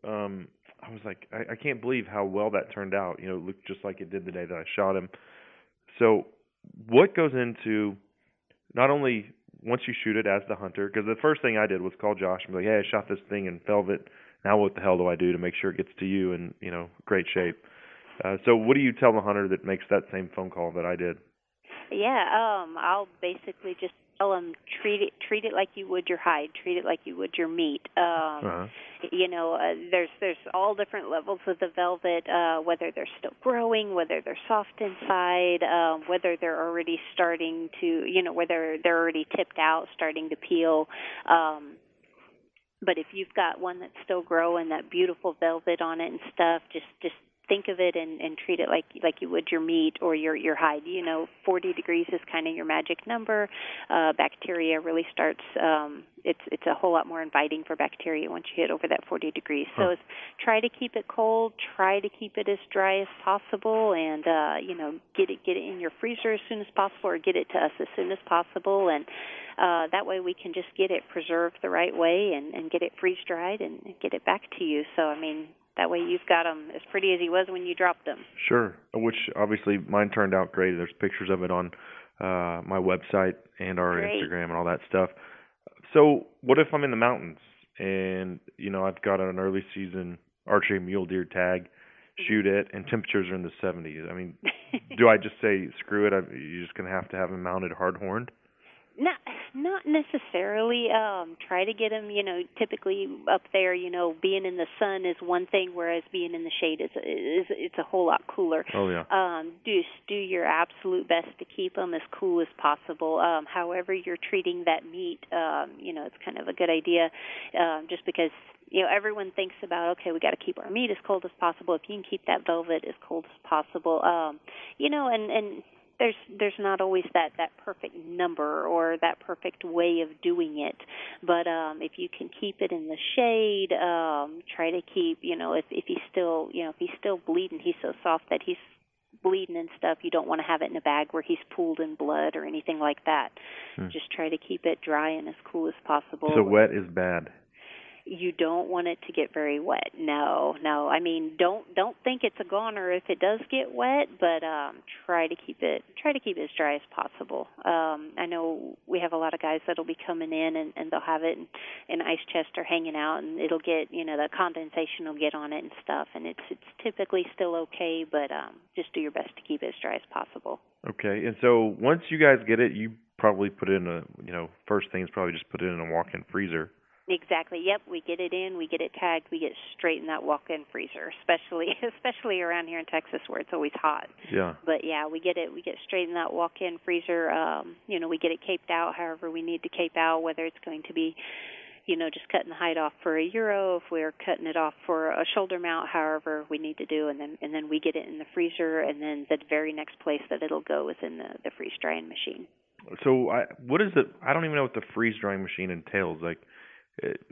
Um, I was like, I, I can't believe how well that turned out. You know, it looked just like it did the day that I shot him. So what goes into not only once you shoot it as the hunter, because the first thing I did was call Josh and be like, hey, I shot this thing in velvet. Now what the hell do I do to make sure it gets to you in, you know, great shape? Uh, so what do you tell the hunter that makes that same phone call that I did? Yeah, um, I'll basically just tell them treat it treat it like you would your hide, treat it like you would your meat. Um, uh-huh. You know, uh, there's there's all different levels of the velvet, uh, whether they're still growing, whether they're soft inside, uh, whether they're already starting to, you know, whether they're already tipped out, starting to peel. Um, but if you've got one that's still growing, that beautiful velvet on it and stuff, just just. think of it and, and treat it like like you would your meat or your, your hide. You know, forty degrees is kind of your magic number. Uh, bacteria really starts, um, it's it's a whole lot more inviting for bacteria once you hit over that forty degrees. So huh. it's, try to keep it cold, try to keep it as dry as possible, and, uh, you know, get it, get it in your freezer as soon as possible or get it to us as soon as possible. And uh, that way we can just get it preserved the right way and, and get it freeze-dried and get it back to you. So, I mean, that way you've got him as pretty as he was when you dropped him. Sure, which obviously mine turned out great. There's pictures of it on uh, my website and our great. Instagram and all that stuff. So what if I'm in the mountains and, you know, I've got an early season archery mule deer tag, shoot it, and temperatures are in the seventies? I mean, do I just say, screw it, I, you're just going to have to have him mounted hard-horned? Not, not necessarily. Um, try to get them, you know, typically up there, you know, being in the sun is one thing, whereas being in the shade is, is it's a whole lot cooler. Oh, yeah. Um, do, do your absolute best to keep them as cool as possible. Um, however you're treating that meat, um, you know, it's kind of a good idea um, just because, you know, everyone thinks about, okay, we got to keep our meat as cold as possible. If you can keep that velvet as cold as possible, um, you know, and, and – There's there's not always that, that perfect number or that perfect way of doing it, but um, if you can keep it in the shade, um, try to keep, you know, if, if he's still you know if he's still bleeding, he's so soft that he's bleeding and stuff. You don't want to have it in a bag where he's pooled in blood or anything like that. Hmm. Just try to keep it dry and as cool as possible. So wet is bad. You don't want it to get very wet. No, no. I mean, don't don't think it's a goner if it does get wet, but um, try to keep it try to keep it as dry as possible. Um, I know we have a lot of guys that'll be coming in and, and they'll have it in an ice chest or hanging out, and it'll get, you know, the condensation will get on it and stuff, and it's it's typically still okay, but um, just do your best to keep it as dry as possible. Okay, and so once you guys get it, you probably put it in a you know first thing is probably just put it in a walk-in freezer. Exactly. Yep. We get it in, we get it tagged, we get straight in that walk-in freezer, especially especially around here in Texas where it's always hot. Yeah. But yeah, we get it. We get straight in that walk-in freezer. Um, you know, we get it caped out. However, we need to cape out. Whether it's going to be, you know, just cutting the hide off for a euro, if we're cutting it off for a shoulder mount, however we need to do, and then and then we get it in the freezer, and then the very next place that it'll go is in the, the freeze drying machine. So, I, what is it? I don't even know what the freeze drying machine entails. Like,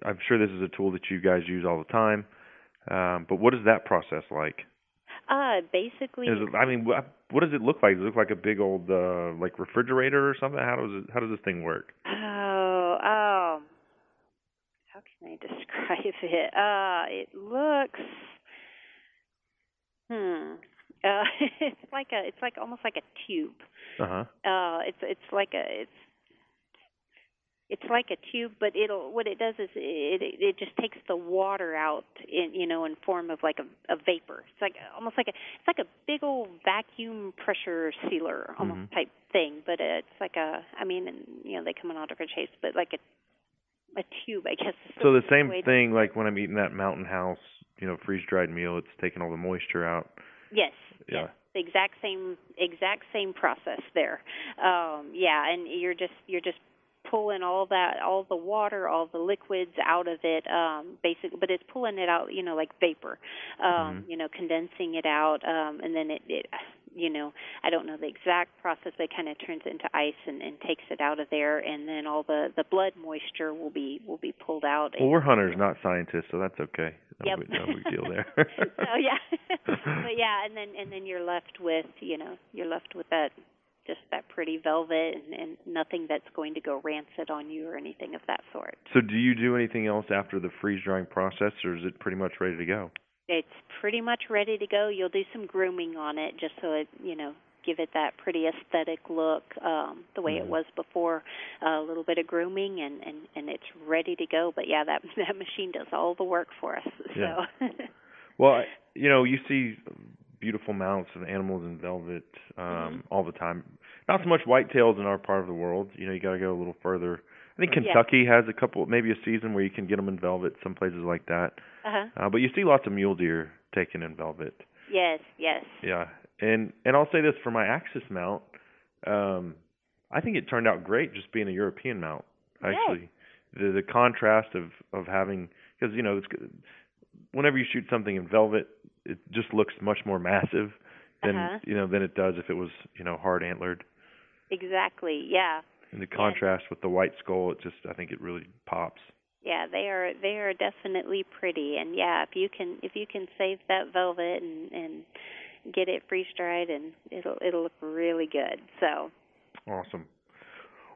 I'm sure this is a tool that you guys use all the time, um, but what is that process like? Uh, basically, is it, I mean, what, what does it look like? Does it look like a big old uh, like refrigerator or something? How does it, how does this thing work? Oh, oh, how can I describe it? Uh, it looks, hmm. Uh, it's like a, it's like almost like a tube. Uh-huh. Uh, it's it's like a it's. It's like a tube, but it'll what it does is it it, it just takes the water out, in, you know, in form of like a, a vapor. It's like almost like a it's like a big old vacuum pressure sealer almost mm-hmm. type thing, but it's like a I mean, you know, they come in all different shapes, but like a a tube, I guess. So the same thing, like when I'm eating that mountain house, you know, freeze dried meal, it's taking all the moisture out. Yes. Yeah. Yes. The exact same exact same process there. Um, yeah, and you're just you're just. pulling all that, all the water, all the liquids out of it, um, basically, but it's pulling it out, you know, like vapor, um, mm-hmm. you know, condensing it out, um, and then it, it, you know, I don't know the exact process, but it kind of turns it into ice and, and takes it out of there, and then all the, the blood moisture will be will be pulled out. Well, we're hunters, not scientists, so that's okay. No, yep. big, no big deal there. Oh yeah, but yeah, and then and then you're left with, you know, you're left with that. Just that pretty velvet and, and nothing that's going to go rancid on you or anything of that sort. So do you do anything else after the freeze-drying process, or is it pretty much ready to go? It's pretty much ready to go. You'll do some grooming on it just so it, you know, give it that pretty aesthetic look um, the way mm-hmm. it was before, uh, a little bit of grooming, and, and, and it's ready to go. But, yeah, that, that machine does all the work for us. Yeah. So. Well, you know, you see beautiful mounts and animals in velvet um, mm-hmm. all the time. Not so much whitetails in our part of the world. You know, you got to go a little further. I think Kentucky yeah. has a couple, maybe a season where you can get them in velvet, some places like that. Uh-huh. Uh, but you see lots of mule deer taken in velvet. Yes, yes. Yeah, and and I'll say this for my Axis mount, um, I think it turned out great just being a European mount. Actually, yes. the the contrast of of having because you know it's, whenever you shoot something in velvet, it just looks much more massive than uh-huh. you know than it does if it was you know hard antlered. Exactly. Yeah. And the contrast yeah. with the white skull, it just I think it really pops. Yeah, they are they are definitely pretty, and yeah, if you can if you can save that velvet and, and get it freeze dried, and it'll it'll look really good. So awesome.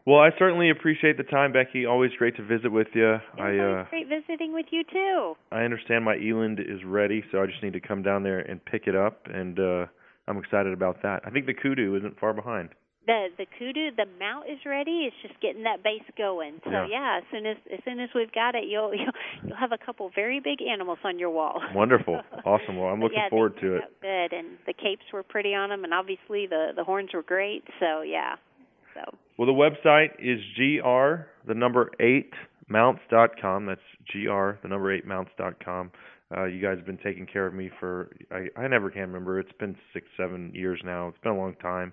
Well, I certainly appreciate the time, Becky. Always great to visit with you. It's I, always uh, great visiting with you too. I understand my eland is ready, so I just need to come down there and pick it up, and uh, I'm excited about that. I think the kudu isn't far behind. The the kudu, the mount is ready. It's just getting that base going. So yeah, yeah as soon as as soon as we've got it, you'll you'll, you'll have a couple very big animals on your wall. Wonderful, awesome. Well, I'm looking yeah, forward to it. Good, and the capes were pretty on them, and obviously the the horns were great. So yeah, so. Well, the website is gr the number eight mounts dot com. That's gr the number eight mounts dot com. Uh, you guys have been taking care of me for I I never can remember. It's been six seven years now. It's been a long time.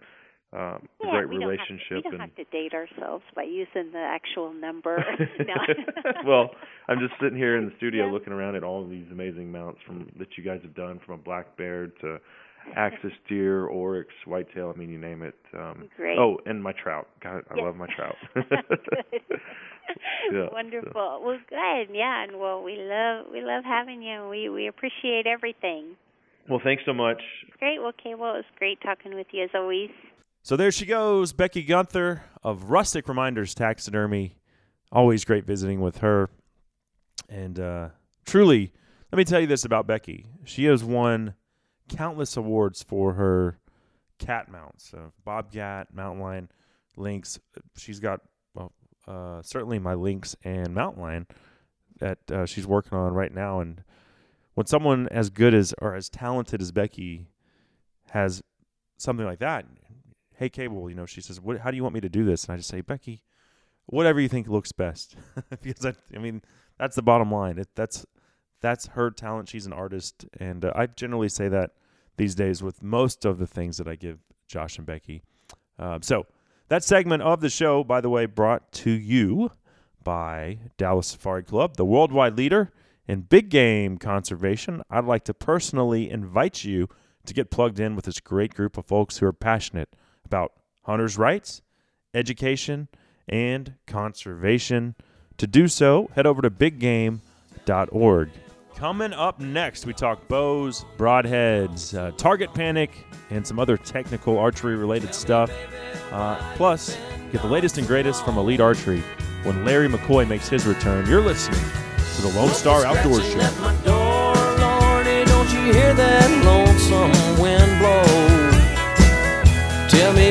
Um, yeah, a great we relationship. Don't have to, we don't and, have to date ourselves by using the actual number. Well, I'm just sitting here in the studio yeah. looking around at all of these amazing mounts from that you guys have done, from a black bear to axis deer, oryx, whitetail, I mean, you name it. Um, great. Oh, and my trout. God, I yeah. love my trout. yeah, Wonderful. So. Well, good. Yeah, and well, we love we love having you. We we appreciate everything. Well, thanks so much. Great. Okay. Well, it was great talking with you as always. So there she goes, Becky Gunther of Rustic Reminders Taxidermy. Always great visiting with her. And uh, truly, let me tell you this about Becky. She has won countless awards for her cat mounts. Uh, Bobcat, Mountain Lion, Lynx. She's got well, uh, certainly my Lynx and Mountain Lion that uh, she's working on right now. And when someone as good as or as talented as Becky has something like that, hey, Cable, you know, she says, what, how do you want me to do this? And I just say, Becky, whatever you think looks best. Because, I, I mean, that's the bottom line. It, that's that's her talent. She's an artist. And uh, I generally say that these days with most of the things that I give Josh and Becky. Um, so that segment of the show, by the way, brought to you by Dallas Safari Club, the worldwide leader in big game conservation. I'd like to personally invite you to get plugged in with this great group of folks who are passionate about hunters' rights, education, and conservation. To do so, head over to big game dot org. Coming up next, we talk bows, broadheads, uh, target panic, and some other technical archery-related stuff. Uh, plus, get the latest and greatest from Elite Archery when Larry McCoy makes his return. You're listening to the Lone Star Outdoor Show. At my door, Lordy, don't you hear that lonesome wind blow? Tell me,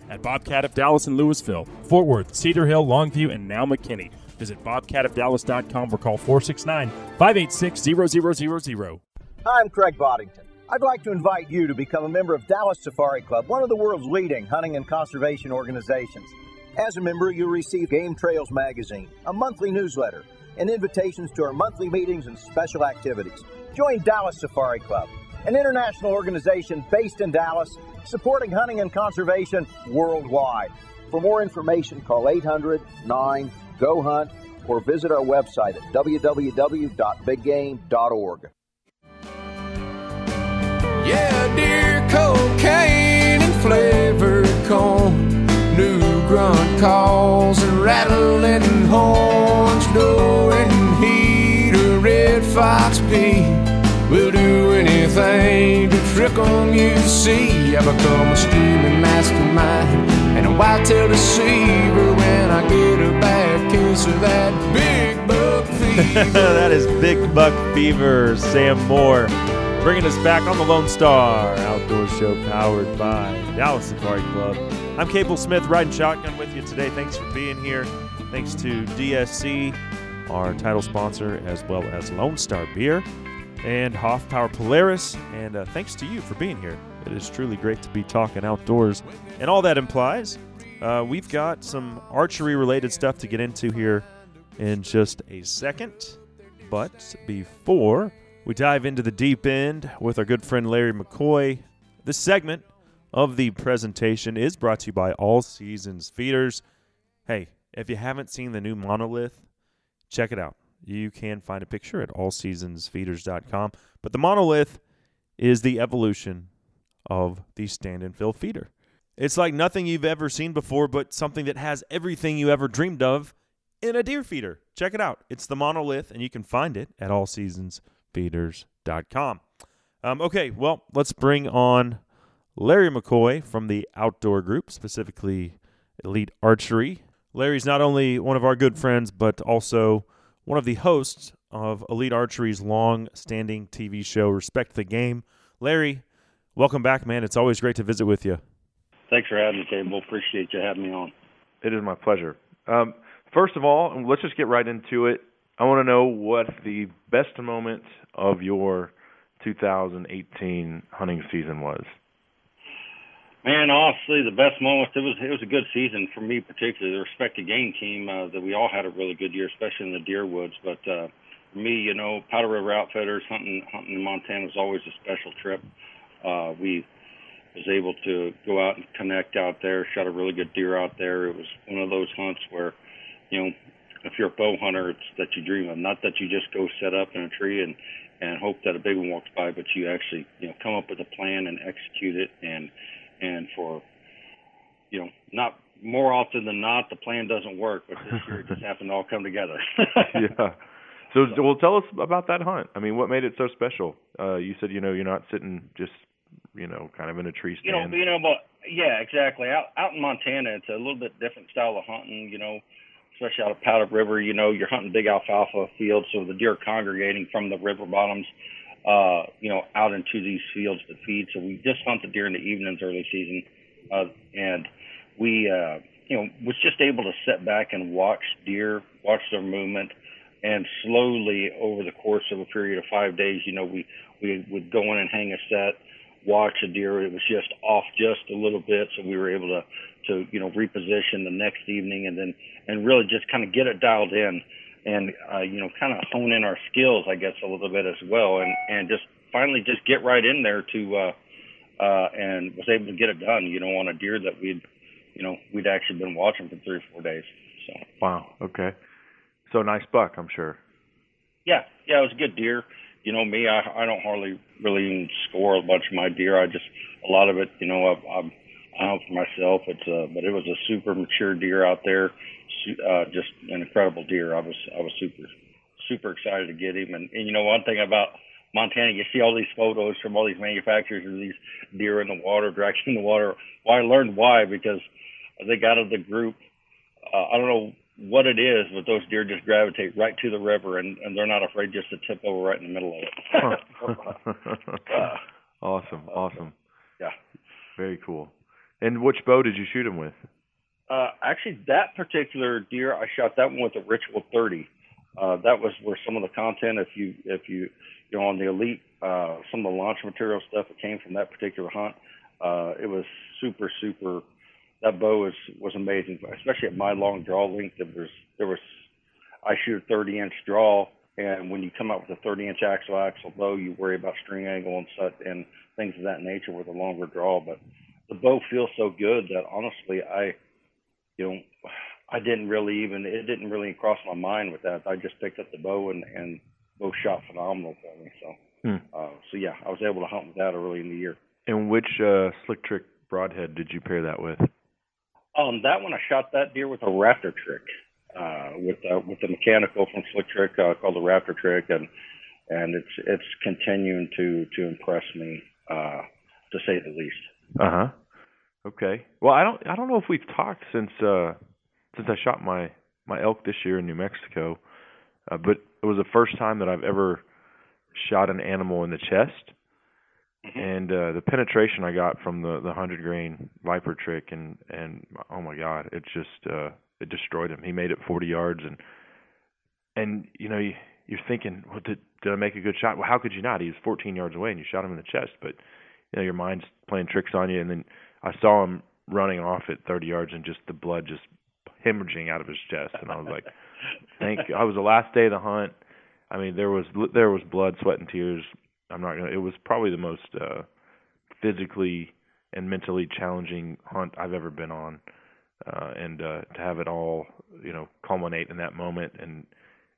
at Bobcat of Dallas in Lewisville, Fort Worth, Cedar Hill, Longview, and now McKinney. Visit bobcat of dallas dot com or call four six nine, five eight six, zero zero zero zero. Hi, I'm Craig Boddington. I'd like to invite you to become a member of Dallas Safari Club, one of the world's leading hunting and conservation organizations. As a member, you'll receive Game Trails magazine, a monthly newsletter, and invitations to our monthly meetings and special activities. Join Dallas Safari Club, an international organization based in Dallas, supporting hunting and conservation worldwide. For more information, call eight hundred, nine, Go Hunt, or visit our website at w w w dot big game dot org. Yeah, dear cocaine and flavored corn, new grunt calls and rattling horns, knowing heat or red fox pee will do anything to trick 'em, you see. I become a scheming mastermind and a white-tailed deceiver when I get her back in. answer that big buck fever. That is Big Buck Fever, Sam Moore, bringing us back on the Lone Star Outdoor Show, powered by Dallas Safari Club. I'm Cable Smith, riding shotgun with you today. Thanks for being here. Thanks to D S C, our title sponsor, as well as Lone Star Beer and Hoffpauir Polaris. And uh, thanks to you for being here. It is truly great to be talking outdoors and all that implies. Uh, we've got some archery-related stuff to get into here in just a second. But before we dive into the deep end with our good friend Larry McCoy, this segment of the presentation is brought to you by All Seasons Feeders. Hey, if you haven't seen the new Monolith, check it out. You can find a picture at all seasons feeders dot com. But the Monolith is the evolution of the stand-and-fill feeder. It's like nothing you've ever seen before, but something that has everything you ever dreamed of in a deer feeder. Check it out. It's the Monolith, and you can find it at all seasons feeders dot com. Um, okay, well, let's bring on Larry McCoy from the Outdoor Group, specifically Elite Archery. Larry's not only one of our good friends, but also one of the hosts of Elite Archery's long-standing T V show, Respect the Game. Larry, welcome back, man. It's always great to visit with you. Thanks for having me, Cable. Appreciate you having me on. It is my pleasure. Um, first of all, let's just get right into it. I want to know what the best moment of your two thousand eighteen hunting season was. Man, honestly, the best moment, it was it was a good season for me particularly. The Respect the Game team, uh, that we all had a really good year, especially in the deer woods. But uh, for me, you know, Powder River Outfitters, hunting, hunting in Montana was always a special trip. Uh, we... was able to go out and connect out there, shot a really good deer out there. It was one of those hunts where, you know, if you're a bow hunter, it's that you dream of, not that you just go set up in a tree and, and hope that a big one walks by, but you actually, you know, come up with a plan and execute it. And, and for, you know, not more often than not, the plan doesn't work, but this year it just happened to all come together. Yeah. So, so, well, tell us about that hunt. I mean, what made it so special? Uh, you said, you know, you're not sitting just, you know, kind of in a tree stand. You know, you know, but yeah, exactly. Out out in Montana, it's a little bit different style of hunting, you know, especially out of Powder River, you know, you're hunting big alfalfa fields, so the deer congregating from the river bottoms, uh, you know, out into these fields to feed. So we just hunt the deer in the evenings early season, uh, and we, uh, you know, was just able to sit back and watch deer, watch their movement, and slowly over the course of a period of five days, you know, we, we would go in and hang a set, watch a deer. It was just off just a little bit, so we were able to to you know reposition the next evening and then and really just kind of get it dialed in and uh you know kind of hone in our skills, I guess, a little bit as well, and and just finally just get right in there to uh uh and was able to get it done, you know, on a deer that we'd you know we'd actually been watching for three or four days. So wow, okay, so nice buck, I'm sure. Yeah yeah it was a good deer. You know me, I I don't hardly really even score a bunch of my deer. I just a lot of it, you know, I I'm I hunt for myself. It's uh, but it was a super mature deer out there, uh, just an incredible deer. I was I was super super excited to get him. And, and you know one thing about Montana, you see all these photos from all these manufacturers of these deer in the water, dragging in the water. Well, I learned why, because they got out of the group. Uh, I don't know what it is, but those deer just gravitate right to the river, and, and they're not afraid just to tip over right in the middle of it. uh, awesome, awesome. Yeah. Very cool. And which bow did you shoot them with? Uh, actually, that particular deer, I shot that one with a Ritual thirty. Uh, that was where some of the content, if you, if you, you know, on the Elite, uh, some of the launch material stuff that came from that particular hunt, uh, it was super, super. That bow was, was amazing, especially at my long draw length. There was, there was, I shoot a thirty-inch draw, and when you come out with a thirty-inch axle-axle bow, you worry about string angle and such and things of that nature with a longer draw. But the bow feels so good that honestly, I, you know, I didn't really even, it didn't really cross my mind with that. I just picked up the bow, and, and both shot phenomenal for me. So, hmm. uh, so yeah, I was able to hunt with that early in the year. And which uh, Slick Trick Broadhead did you pair that with? Um, that one, I shot that deer with a Raptor Trick, uh, with uh, with the mechanical from Slick Trick uh, called the Raptor Trick, and and it's it's continuing to to impress me, uh, to say the least. Uh huh. Okay. Well, I don't I don't know if we've talked since uh, since I shot my my elk this year in New Mexico, uh, but it was the first time that I've ever shot an animal in the chest. Mm-hmm. And uh, the penetration I got from the, the one hundred grain Viper Trick, and, and oh my God, it just uh, it destroyed him. He made it forty yards, and and you know, you, you're thinking, well, did, did I make a good shot? Well, how could you not? He was fourteen yards away, and you shot him in the chest. But you know, your mind's playing tricks on you. And then I saw him running off at thirty yards, and just the blood just hemorrhaging out of his chest. And I was like, thank you. I was the last day of the hunt. I mean, there was there was blood, sweat, and tears. I'm not gonna. It was probably the most uh, physically and mentally challenging hunt I've ever been on, uh, and uh, to have it all, you know, culminate in that moment, and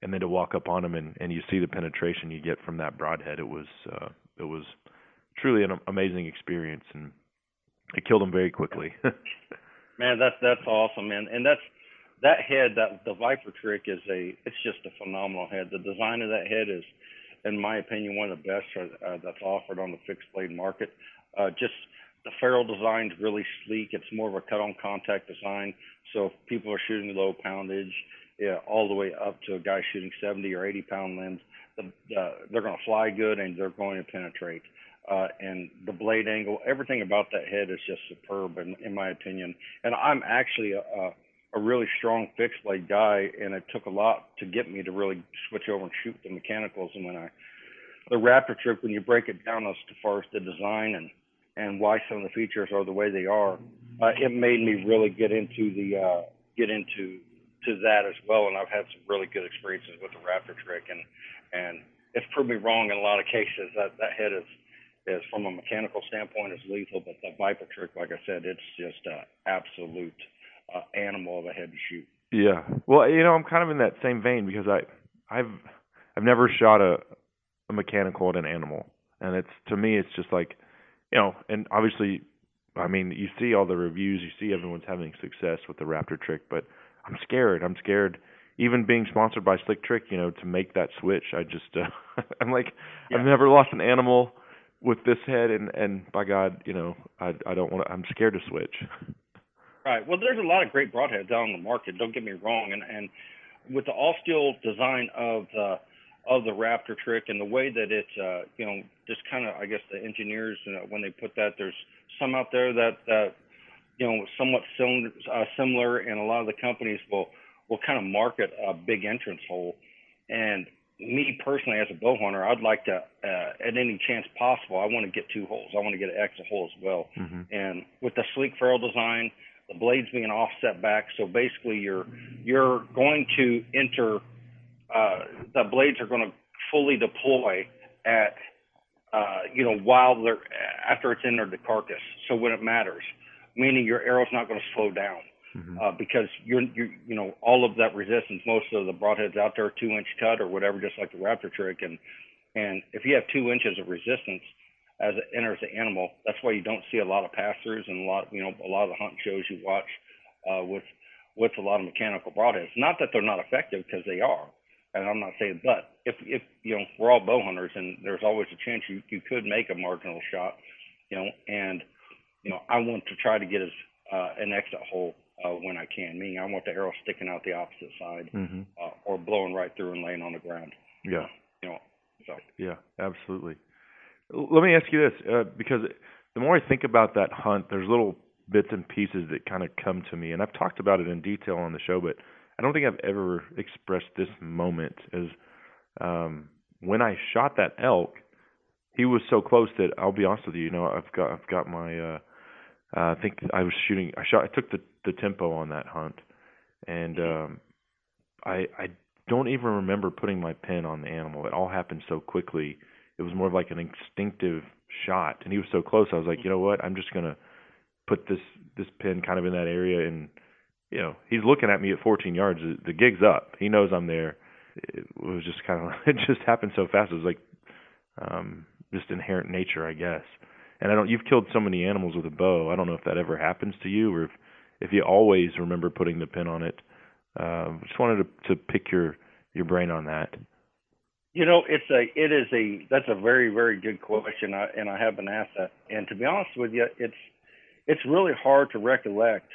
and then to walk up on him and, and you see the penetration you get from that broadhead. It was uh, it was truly an amazing experience, and it killed him very quickly. Man, that's that's awesome, man, and that's that head. That the Viper Trick is a. It's just a phenomenal head. The design of that head is, in my opinion, one of the best uh, that's offered on the fixed blade market. Uh, just the ferrule design's really sleek. It's more of a cut-on contact design. So if people are shooting low poundage, yeah, all the way up to a guy shooting seventy or eighty pound limbs, the, uh, they're going to fly good and they're going to penetrate. Uh, and the blade angle, everything about that head is just superb, in, in my opinion. And I'm actually a, a, a really strong fixed blade guy, and it took a lot to get me to really switch over and shoot the mechanicals. And when I, the Raptor Trick, when you break it down as far as the design and, and why some of the features are the way they are, uh, it made me really get into the, uh, get into to that as well. And I've had some really good experiences with the Raptor Trick, and, and it's proved me wrong in a lot of cases. That, that head is, is from a mechanical standpoint is lethal, but the Viper Trick, like I said, it's just an absolute Uh, animal of a head to shoot. Yeah, well, you know, I'm kind of in that same vein, because I, I've, I've never shot a, a mechanical at an animal, and it's, to me, it's just like, you know, and obviously, I mean, you see all the reviews, you see everyone's having success with the Raptor Trick, but I'm scared. I'm scared. Even being sponsored by Slick Trick, you know, to make that switch, I just, uh, I'm like, yeah. I've never lost an animal with this head, and and by God, you know, I, I don't want to. I'm scared to switch. Right. Well, there's a lot of great broadheads out on the market. Don't get me wrong. And, and with the all-steel design of the of the Raptor Trick, and the way that it, uh, you know, just kind of, I guess, the engineers, you know, when they put that, there's some out there that, that you know, somewhat similar, uh, similar, and a lot of the companies will, will kind of market a big entrance hole. And me personally, as a bow hunter, I'd like to, uh, at any chance possible, I want to get two holes. I want to get an extra hole as well. Mm-hmm. And with the sleek ferrule design, the blade's being offset back, so basically you're you're going to enter. Uh, the blades are going to fully deploy at uh, you know while they're after it's entered the carcass. So when it matters, meaning your arrow's not going to slow down mm-hmm. uh, because you're, you're you know all of that resistance. Most of the broadheads out there, two inch cut or whatever, just like the Raptor Trick, and and if you have two inches of resistance as it enters the animal, that's why you don't see a lot of pass-throughs and a lot, you know, a lot of the hunt shows you watch uh, with with a lot of mechanical broadheads. Not that they're not effective, because they are, and I'm not saying. But if if you know, we're all bow hunters, and there's always a chance you, you could make a marginal shot, you know. And you know, I want to try to get as, uh, an exit hole uh, when I can. Meaning, I want the arrow sticking out the opposite side mm-hmm. uh, or blowing right through and laying on the ground. Yeah, uh, you know. So yeah, absolutely. Let me ask you this, uh, because the more I think about that hunt, there's little bits and pieces that kind of come to me, and I've talked about it in detail on the show, but I don't think I've ever expressed this moment as um, when I shot that elk, he was so close that I'll be honest with you, you know, I've got I've got my, uh, uh, I think I was shooting, I shot, I took the, the tempo on that hunt, and um, I I don't even remember putting my pin on the animal. It all happened so quickly. It was more of like an instinctive shot, and he was so close. I was like, you know what? I'm just gonna put this this pin kind of in that area, and you know, he's looking at me at fourteen yards. The gig's up. He knows I'm there. It was just kind of, it just happened so fast. It was like um, just inherent nature, I guess. And I don't. You've killed so many animals with a bow. I don't know if that ever happens to you, or if if you always remember putting the pin on it. Uh, just wanted to, to pick your your brain on that. You know, it's a, it is a, that's a very, very good question, I, and I have been asked that. And to be honest with you, it's, it's really hard to recollect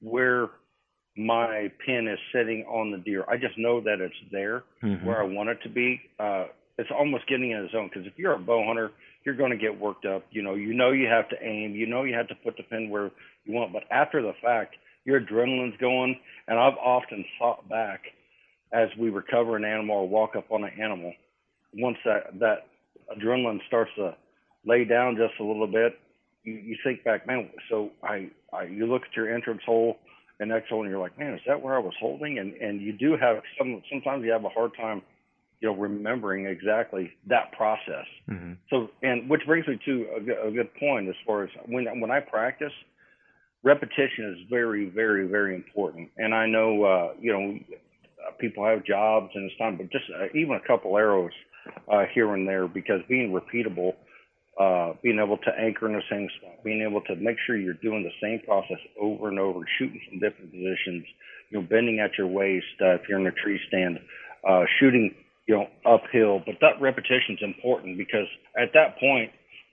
where my pin is sitting on the deer. I just know that it's there mm-hmm. where I want it to be. Uh, it's almost getting in the zone, because if you're a bow hunter, you're going to get worked up. You know, you know you have to aim. You know you have to put the pin where you want. But after the fact, your adrenaline's going, and I've often fought back as we recover an animal or walk up on an animal. Once that, that adrenaline starts to lay down just a little bit, you, you think back, man, so I, I you look at your entrance hole, the next one, you're like, man, is that where I was holding? And and you do have some, sometimes you have a hard time, you know, remembering exactly that process. Mm-hmm. So, and which brings me to a, a good point as far as when when I practice, repetition is very, very, very important. And I know, uh, you know, people have jobs and it's time, but just uh, even a couple arrows uh, here and there, because being repeatable, uh, being able to anchor in the same spot, being able to make sure you're doing the same process over and over, shooting from different positions, you know, bending at your waist uh, if you're in a tree stand, uh, shooting, you know, uphill. But that repetition is important, because at that point,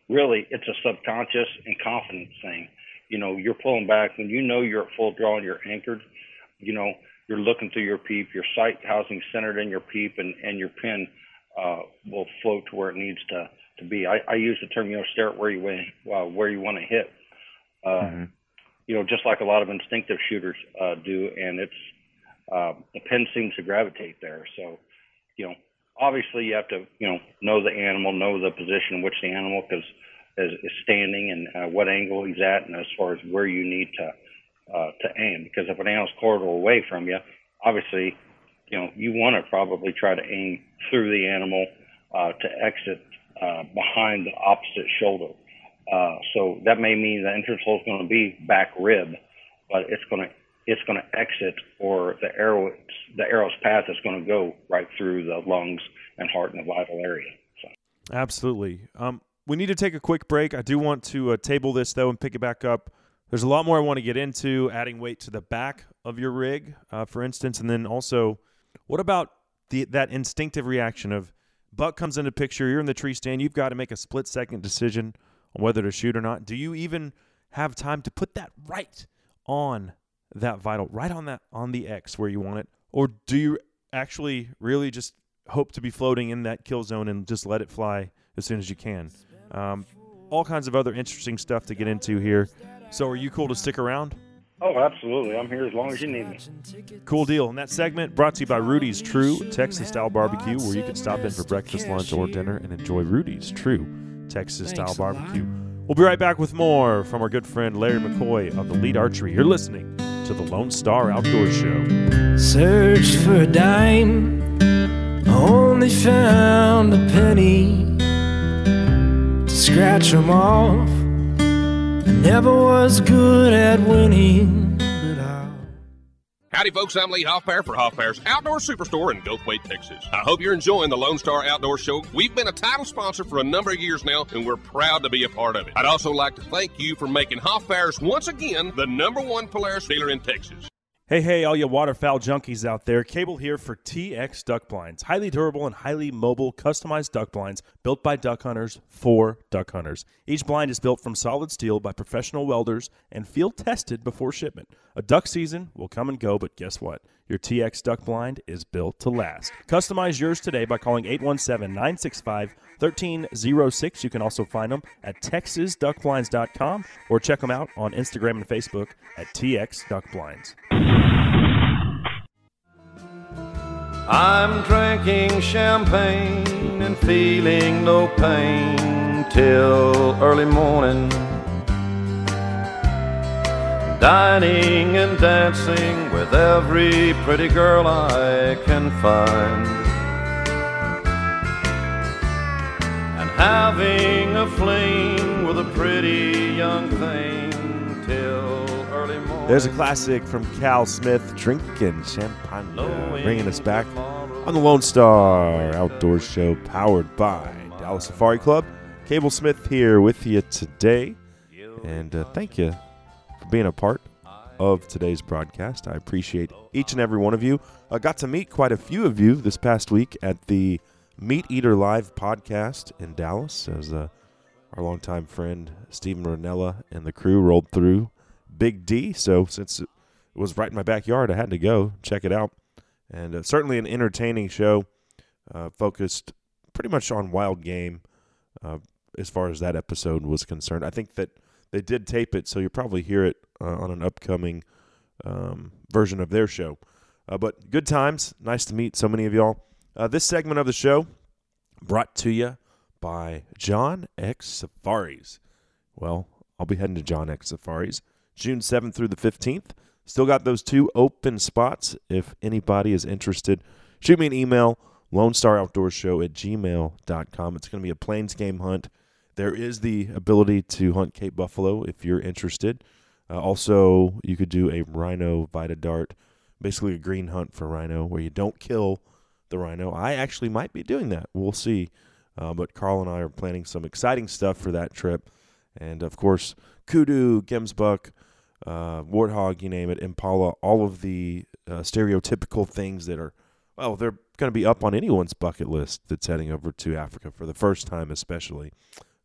really, it's a subconscious and confidence thing. You know, you're pulling back when you know you're at full draw and you're anchored. You know, you're looking through your peep, your sight housing centered in your peep, and, and your pin uh, will float to where it needs to, to be. I, I use the term, you know, stare at where you uh, where you want to hit. Uh, mm-hmm. You know, just like a lot of instinctive shooters uh, do, and it's uh, the pin seems to gravitate there. So, you know, obviously you have to, you know, know the animal, know the position in which the animal because. Is, is standing and uh, what angle he's at, and as far as where you need to uh, to aim. Because if an animal's quarter away from you, obviously, you know, you want to probably try to aim through the animal uh, to exit uh, behind the opposite shoulder. Uh, so that may mean the entrance hole is going to be back rib, but it's going to it's going to exit, or the arrow the arrow's path is going to go right through the lungs and heart and the vital area. So. Absolutely. Um- We need to take a quick break. I do want to uh, table this, though, and pick it back up. There's a lot more I want to get into, adding weight to the back of your rig, uh, for instance. And then also, what about the that instinctive reaction of buck comes into picture, you're in the tree stand, you've got to make a split-second decision on whether to shoot or not. Do you even have time to put that right on that vital, right on that on the X where you want it? Or do you actually really just hope to be floating in that kill zone and just let it fly as soon as you can? Um, all kinds of other interesting stuff to get into here. So are you cool to stick around? Oh, absolutely. I'm here as long as you need me. Cool deal. And that segment brought to you by Rudy's True Texas Style Barbecue, where you can stop in for breakfast, lunch, or dinner and enjoy Rudy's True Texas Style Barbecue. We'll be right back with more from our good friend Larry McCoy of Elite Archery. You're listening to the Lone Star Outdoor Show. Search for a dime, only found a penny. Scratch them off. I never was good at winning. Howdy, folks. I'm Lee Hoffpauir for Hoffpair's Outdoor Superstore in Gulfway, Texas. I hope you're enjoying the Lone Star Outdoor Show. We've been a title sponsor for a number of years now, and we're proud to be a part of it. I'd also like to thank you for making Hoffpair's once again the number one Polaris dealer in Texas. Hey, hey, all you waterfowl junkies out there. Cable here for T X Duck Blinds. Highly durable and highly mobile, customized duck blinds built by duck hunters for duck hunters. Each blind is built from solid steel by professional welders and field tested before shipment. A duck season will come and go, but guess what? Your T X Duck Blind is built to last. Customize yours today by calling eight one seven, nine six five, one three zero six. You can also find them at texas duck blinds dot com or check them out on Instagram and Facebook at T X Duck Blinds. I'm drinking champagne and feeling no pain till early morning. Dining and dancing with every pretty girl I can find. And having a fling with a pretty young thing till... There's a classic from Cal Smith, Drinking Champagne, bringing us back on the Lone Star Outdoor Show, powered by Dallas Safari Club. Cable Smith here with you today, and uh, thank you for being a part of today's broadcast. I appreciate each and every one of you. I got to meet quite a few of you this past week at the Meat Eater Live podcast in Dallas, as uh, our longtime friend Stephen Ranella and the crew rolled through Big D. So since it was right in my backyard. I had to go check it out. And uh, certainly an entertaining show, uh, focused pretty much on wild game uh, as far as that episode was concerned. I think that they did tape it, so you'll probably hear it uh, on an upcoming um, version of their show. Uh, but good times. Nice to meet so many of y'all. Uh, this segment of the show brought to you by John X Safaris. Well, I'll be heading to John X Safaris June seventh through the fifteenth. Still got those two open spots if anybody is interested. Shoot me an email, lone star outdoor show at gmail dot com. It's going to be a Plains game hunt. There is the ability to hunt Cape Buffalo if you're interested. Uh, also, you could do a rhino vita dart, basically a green hunt for rhino where you don't kill the rhino. I actually might be doing that. We'll see. Uh, but Carl and I are planning some exciting stuff for that trip. And, of course, kudu, gemsbuck, uh, warthog, you name it, impala, all of the uh, stereotypical things that are, well, they're going to be up on anyone's bucket list that's heading over to Africa for the first time especially.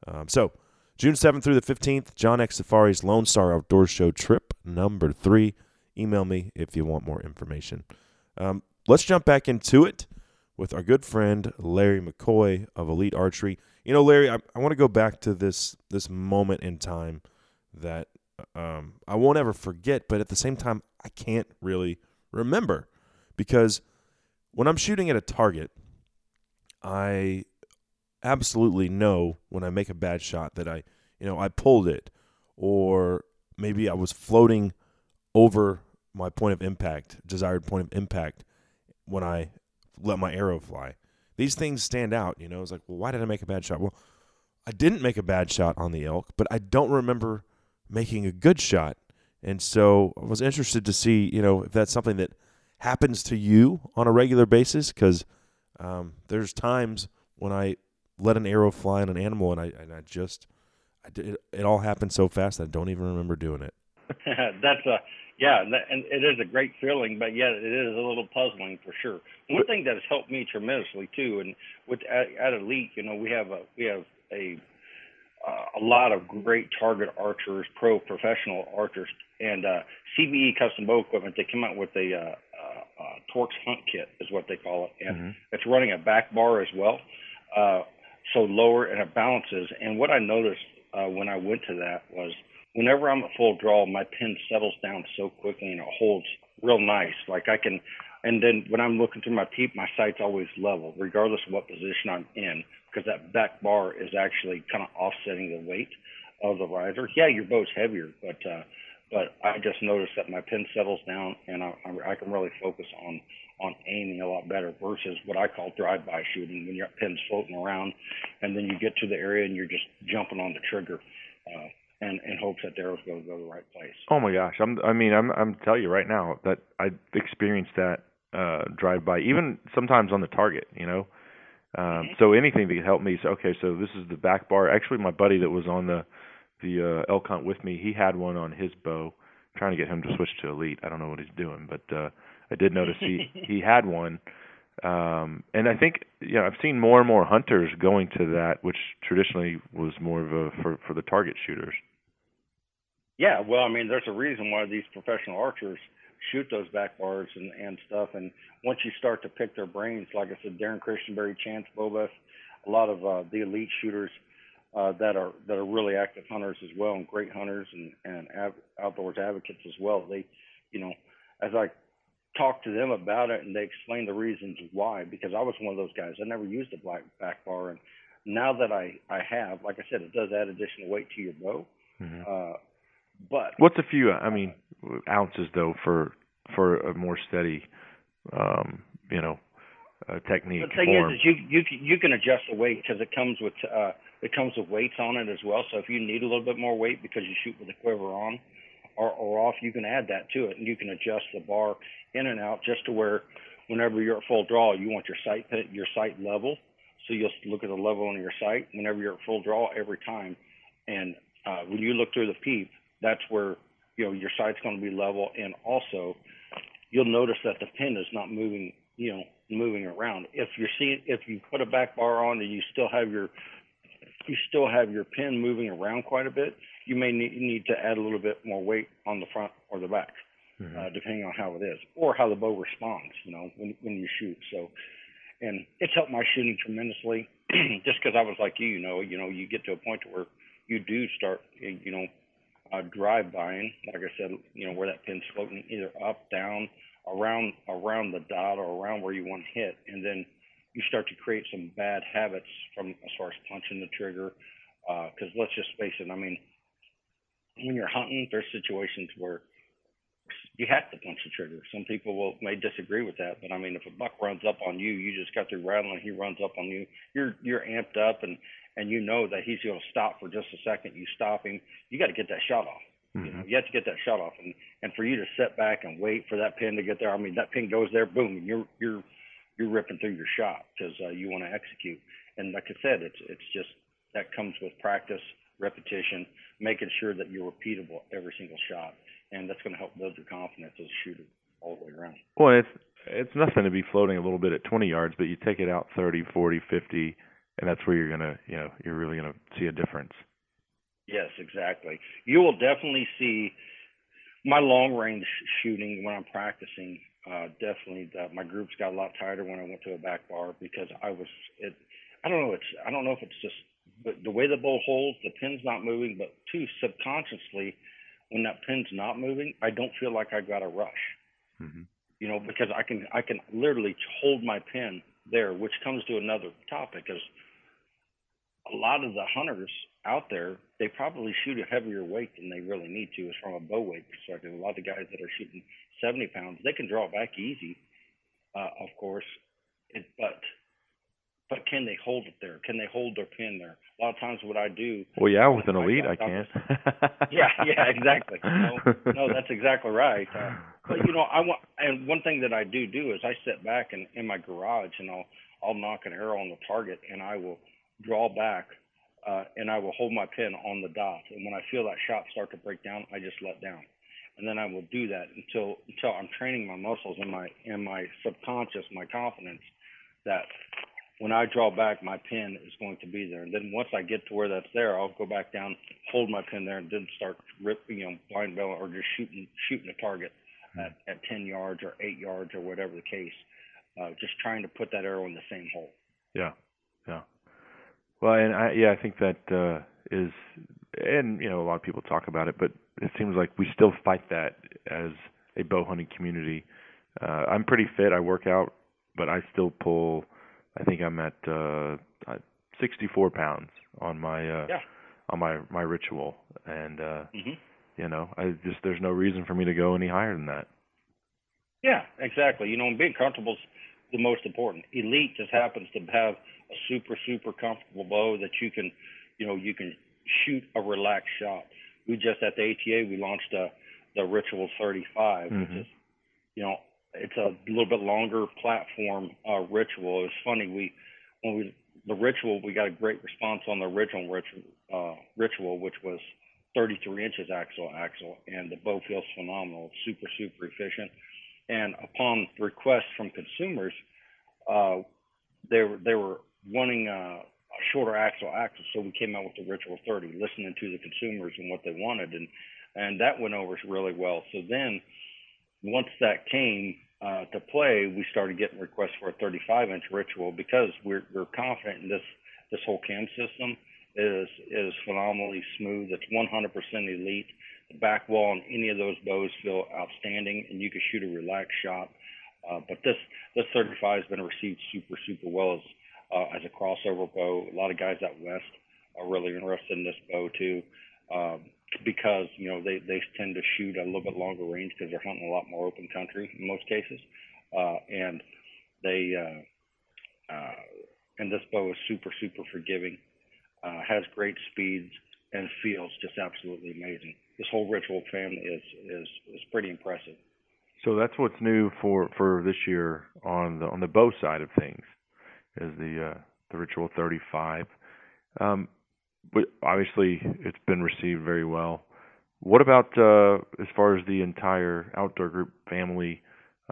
Um, so, June seventh through the fifteenth, John X Safaris Lone Star Outdoor Show trip number three. Email me if you want more information. Um, let's jump back into it with our good friend Larry McCoy of Elite Archery. You know, Larry, I, I want to go back to this this moment in time that um, I won't ever forget, but at the same time, I can't really remember. Because when I'm shooting at a target, I absolutely know when I make a bad shot that I, you know, I pulled it. Or maybe I was floating over my point of impact, desired point of impact, when I let my arrow fly. These things stand out, you know. It's like, well, why did I make a bad shot? Well, I didn't make a bad shot on the elk, but I don't remember making a good shot. And so I was interested to see, you know, if that's something that happens to you on a regular basis, because um, there's times when I let an arrow fly on an animal and I and I just, I did, it all happened so fast that I don't even remember doing it. That's a... Yeah, and it is a great feeling, but yet it is a little puzzling for sure. One thing that has helped me tremendously too, and with at, at Elite, you know, we have a we have a uh, a lot of great target archers, pro professional archers, and uh, C B E custom bow equipment. They come out with a uh, uh, uh, Torx Hunt Kit, is what they call it, and mm-hmm. it's running a back bar as well, uh, so lower and it balances. And what I noticed uh, when I went to that was, whenever I'm at full draw, my pin settles down so quickly and it holds real nice. Like I can, and then when I'm looking through my peep, my sight's always level, regardless of what position I'm in, because that back bar is actually kind of offsetting the weight of the riser. Yeah, your bow's heavier, but uh, but I just noticed that my pin settles down and I, I can really focus on on aiming a lot better versus what I call drive-by shooting, when your pin's floating around and then you get to the area and you're just jumping on the trigger. Uh, And, and hopes that the arrow's going to go to the right place. Oh my gosh! I'm, I mean, I'm, I'm telling you right now that I experienced that uh, drive-by, even sometimes on the target. You know, um, mm-hmm. so anything that could help me. So okay, so this is the back bar. Actually, my buddy that was on the the uh, elk hunt with me, he had one on his bow. I'm trying to get him to switch to Elite. I don't know what he's doing, but uh, I did notice he he had one. Um, and I think, you know, I've seen more and more hunters going to that, which traditionally was more of a for, for the target shooters. Yeah, well, I mean, there's a reason why these professional archers shoot those back bars and, and stuff. And once you start to pick their brains, like I said, Darren Christianberry, Chance Bobeth, a lot of uh, the elite shooters uh, that are that are really active hunters as well, and great hunters and, and av- outdoors advocates as well. They, you know, as I talk to them about it and they explain the reasons why, because I was one of those guys. I never used a black back bar. And now that I, I have, like I said, it does add additional weight to your bow. Mm-hmm. Uh, But what's a few, I mean, ounces though for for a more steady, um, you know, uh, technique? The thing form. is, is you you you can adjust the weight because it comes with uh, it comes with weights on it as well. So if you need a little bit more weight because you shoot with a quiver on or, or off, you can add that to it, and you can adjust the bar in and out just to where, whenever you're at full draw, you want your sight your sight level, so you'll look at the level on your sight whenever you're at full draw every time, and uh, when you look through the peep, that's where, you know, your sight's going to be level, and also you'll notice that the pin is not moving, you know, moving around. If you're seeing, if you put a back bar on and you still have your, you still have your pin moving around quite a bit, you may need, need to add a little bit more weight on the front or the back. mm-hmm. uh, depending on how it is or how the bow responds, you know, when when you shoot. So, and it's helped my shooting tremendously just because I was like you, you know, you know, you get to a point to where you do start, you know, uh, drive buying, like I said, you know, where that pin's floating either up, down, around, around the dot or around where you want to hit. And then you start to create some bad habits from as far as punching the trigger. Because uh, let's just face it, I mean, when you're hunting, there's situations where you have to punch the trigger. Some people will may disagree with that, but I mean, if a buck runs up on you, you just got through rattling, he runs up on you, you're you're amped up, and and you know that he's going to stop for just a second. You stop him, you got to get that shot off. Mm-hmm. You know, you have to get that shot off, and and for you to sit back and wait for that pin to get there, I mean, that pin goes there, boom, and you're you're you're ripping through your shot because uh, you want to execute. And like I said, it's it's just that comes with practice, repetition, making sure that you're repeatable every single shot, and that's going to help build your confidence as a shooter all the way around. Well, it's it's nothing to be floating a little bit at twenty yards, but you take it out thirty, forty, fifty, and that's where you're going to, you know, you're really going to see a difference. Yes, exactly. You will definitely see my long range shooting when I'm practicing. Uh, definitely, the, my groups got a lot tighter when I went to a back bar because I was it. I don't know. It's I don't know if it's just But the way the bow holds, the pin's not moving, but two, subconsciously, when that pin's not moving, I don't feel like I got a rush, mm-hmm. you know, because I can I can literally hold my pin there, which comes to another topic is a lot of the hunters out there, they probably shoot a heavier weight than they really need to is from a bow weight perspective. A lot of the guys that are shooting seventy pounds, they can draw back easy, uh, of course, it, but – But can they hold it there? Can they hold their pin there? A lot of times what I do... Well, yeah, with an Elite, I can. yeah, yeah, exactly. No, no, that's exactly right. Uh, but, you know, I want, and one thing that I do do is I sit back in, in my garage and I'll, I'll knock an arrow on the target and I will draw back uh, and I will hold my pin on the dot. And when I feel that shot start to break down, I just let down. And then I will do that until until I'm training my muscles and my, and my subconscious, my confidence that... When I draw back, my pin is going to be there. And then once I get to where that's there, I'll go back down, hold my pin there, and then start ripping, you know, blind belling or just shooting shooting a target at, at ten yards or eight yards or whatever the case. Uh, just trying to put that arrow in the same hole. Yeah, yeah. Well, and I, yeah, I think that uh, is, and, you know, a lot of people talk about it, but it seems like we still fight that as a bow hunting community. Uh, I'm pretty fit. I work out, but I still pull... I think I'm at uh, sixty-four pounds on my uh, yeah. on my, my ritual, and uh, mm-hmm. you know, I just there's no reason for me to go any higher than that. Yeah, exactly. You know, and being comfortable is the most important. Elite just happens to have a super super comfortable bow that you can, you know, you can shoot a relaxed shot. We just at the A T A we launched a, the Ritual thirty-five, mm-hmm. which is, you know. It's a little bit longer platform uh, ritual. It was funny. We when we the ritual we got a great response on the original ritual, uh, ritual which was thirty-three inches axle to axle, and the bow feels phenomenal. It's super super efficient. And upon request from consumers, uh, they were they were wanting uh, a shorter axle to axle, so we came out with the Ritual thirty, listening to the consumers and what they wanted, and and that went over really well. So then. Once that came uh, to play, we started getting requests for a thirty-five inch ritual because we're, we're confident in this this whole cam system is is phenomenally smooth. It's one hundred percent elite. The back wall on any of those bows feel outstanding, and you can shoot a relaxed shot. Uh, but this this thirty-five has been received super super well as uh, as a crossover bow. A lot of guys out west are really interested in this bow too. Um, because, you know, they, they tend to shoot a little bit longer range because they're hunting a lot more open country in most cases. Uh, and they, uh, uh, and this bow is super, super forgiving, uh, has great speeds and feels just absolutely amazing. This whole ritual family is, is, is pretty impressive. So that's what's new for, for this year on the, on the bow side of things is the, uh, the Ritual thirty-five. Um, But obviously, it's been received very well. What about uh, as far as the entire outdoor group family?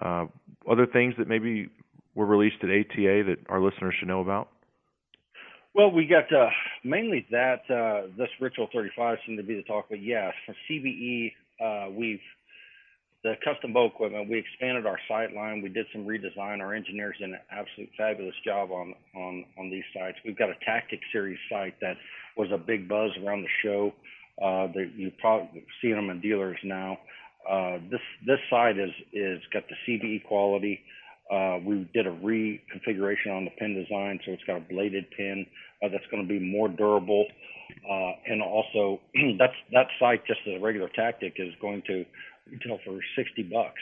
Uh, other things that maybe were released at A T A that our listeners should know about? Well, we got uh, mainly that uh, this Ritual thirty-five seemed to be the talk. But yeah, for C B E, uh, we've the custom bow equipment, we expanded our sight line. We did some redesign. Our engineers did an absolute fabulous job on, on, on these sights. We've got a Tactic Series sight that was a big buzz around the show. Uh, that you probably seeing them in dealers now. Uh, this this sight is is got the C B E quality. Uh, we did a reconfiguration on the pin design, so it's got a bladed pin uh, that's going to be more durable. Uh, and also, that's that sight, just as a regular Tactic, is going to retail for sixty bucks.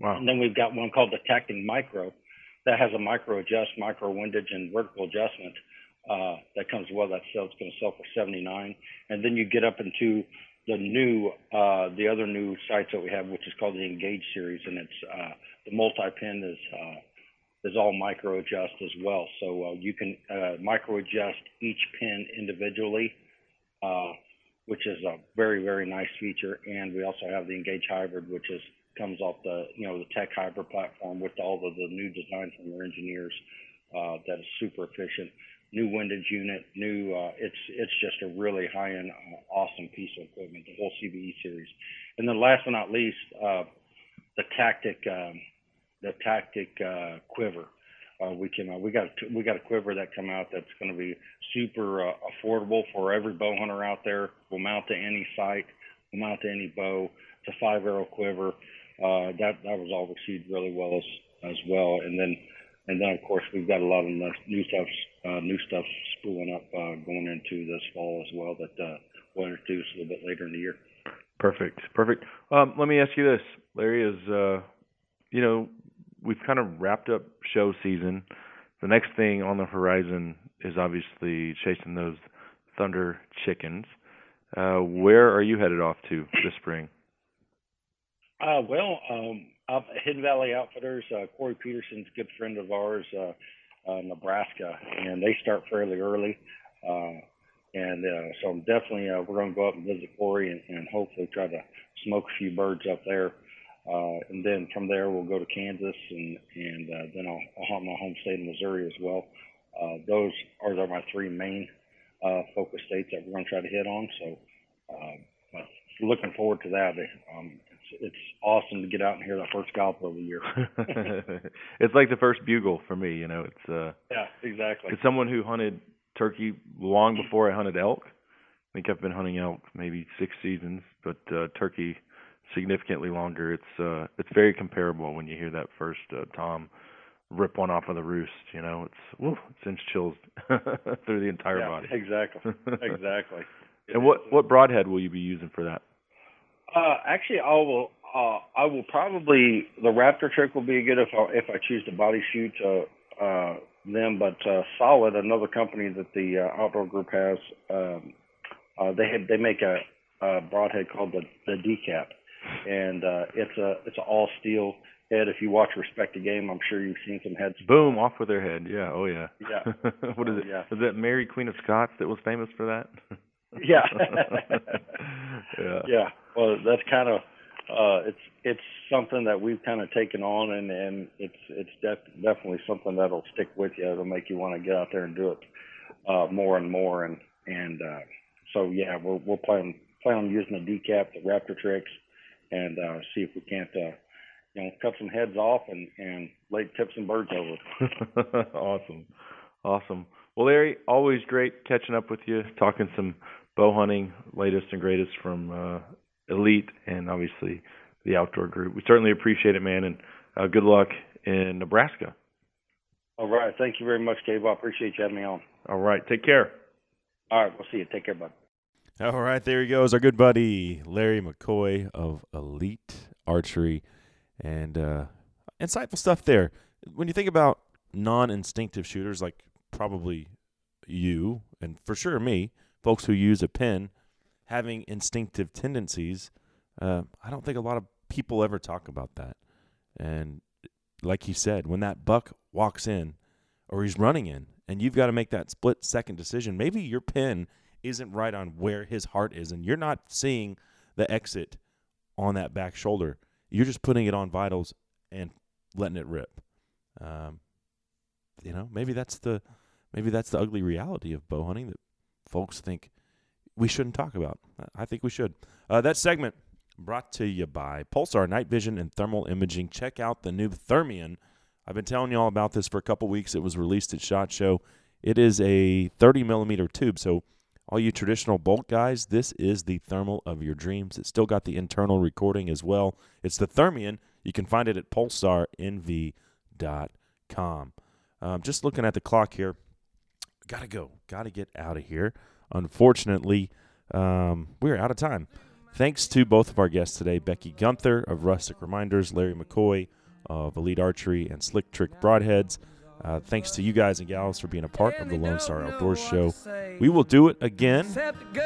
Wow. And then we've got one called the Tactic Micro that has a micro adjust, micro windage, and vertical adjustment uh, that comes well. That sell it's going to sell for seventy-nine. And then you get up into the new, uh, the other new sites that we have, which is called the Engage series, and it's uh, the multi-pin is uh, is all micro adjust as well. So uh, you can uh, micro adjust each pin individually, uh, which is a very, very nice feature. And we also have the Engage Hybrid, which is comes off the you know the Tech Hybrid platform with all of the new design from our engineers uh, that is super efficient. New windage unit, new, uh, it's it's just a really high-end, uh, awesome piece of equipment, the whole C B E series. And then last but not least, uh, the Tactic um, the Tactic uh, Quiver. Uh, we can uh, we got a, we got a quiver that come out that's going to be super uh, affordable for every bow hunter out there. We'll mount to any sight, we'll mount to any bow. It's a five-arrow quiver. Uh, that, that was all received really well as, as well. And then And then, of course, we've got a lot of new stuff, uh, new stuff spooling up uh, going into this fall as well that uh, we'll introduce a little bit later in the year. Perfect, perfect. Um, let me ask you this, Larry, is, uh, you know, we've kind of wrapped up show season. The next thing on the horizon is obviously chasing those Thunder chickens. Uh, where are you headed off to this spring? Uh, well, um, up at Hidden Valley Outfitters, uh, Corey Peterson's a good friend of ours, uh, uh, Nebraska, and they start fairly early. Uh, and uh, so I'm definitely, uh, we're going to go up and visit Corey and, and hopefully try to smoke a few birds up there. Uh, and then from there, we'll go to Kansas, and, and uh, then I'll, I'll haunt my home state of Missouri as well. Uh, those are my three main uh, focus states that we're going to try to hit on. So uh, looking forward to that. Um, It's awesome to get out and hear that first gallop of the year. It's like the first bugle for me, you know. It's uh, yeah, exactly. It's someone who hunted turkey long before I hunted elk. I think I've been hunting elk maybe six seasons, but uh, turkey significantly longer. It's uh, it's very comparable when you hear that first uh, tom rip one off of the roost. You know, it's woo, it sends chills through the entire yeah, body. Exactly, exactly. And what what broadhead will you be using for that? Uh, actually, I will. Uh, I will probably the Raptor Trick will be good if I, if I choose to body shoot uh, uh, them. But uh, Solid, another company that the uh, outdoor group has, um, uh, they have, they make a, a broadhead called the, the Decap, and uh, it's a it's an all steel head. If you watch Respect the Game, I'm sure you've seen some heads. Boom! Off with their head. Yeah. Oh yeah. Yeah. What is it? Yeah. Is that Mary Queen of Scots that was famous for that? Yeah. yeah. Yeah. Well, that's kind of uh, it's it's something that we've kind of taken on, and, and it's it's def- definitely something that'll stick with you. It'll make you want to get out there and do it uh, more and more, and and uh, so yeah, we'll we'll plan plan on using the Decap, the Raptor Tricks, and uh, see if we can't uh, you know cut some heads off and and lay tip some birds over. Awesome, awesome. Well, Larry, always great catching up with you, talking some bow hunting, latest and greatest from uh, Elite and obviously the outdoor group. We certainly appreciate it, man, and uh, good luck in Nebraska. All right. Thank you very much, Dave. I appreciate you having me on. All right. Take care. All right. We'll see you. Take care, bud. All right. There he goes, our good buddy, Larry McCoy of Elite Archery, and uh, insightful stuff there. When you think about non-instinctive shooters like probably you and for sure me, folks who use a pen, having instinctive tendencies, uh, I don't think a lot of people ever talk about that. And like he said, when that buck walks in or he's running in and you've got to make that split-second decision, maybe your pen isn't right on where his heart is and you're not seeing the exit on that back shoulder. You're just putting it on vitals and letting it rip. Um, you know, maybe that's the maybe that's the ugly reality of bow hunting that folks think we shouldn't talk about. I think we should. Uh, that segment Brought to you by Pulsar Night Vision and Thermal Imaging. Check out the new Thermion. I've been telling you all about this for a couple weeks. It was released at SHOT Show. It is a thirty millimeter tube, so all you traditional bolt guys, this is the thermal of your dreams. It's still got the internal recording as well. It's the Thermion. You can find it at pulsar n v dot com. Um, just looking at the clock here, gotta go, gotta get out of here. Unfortunately, um, we're out of time. Thanks to both of our guests today, Becky Gunther of Rustic Reminders, Larry McCoy of Elite Archery and Slick Trick Broadheads. Uh, thanks to you guys and gals for being a part of the Lone Star Outdoor Show. We will do it again,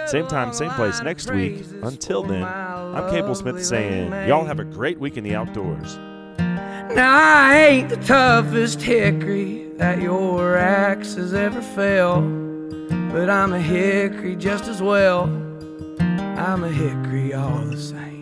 same time, same place next week. Until then, I'm Cable Smith saying, y'all have a great week in the outdoors. Now I ain't the toughest hickory that your axe has ever fell, but I'm a hickory just as well. I'm a hickory all the same.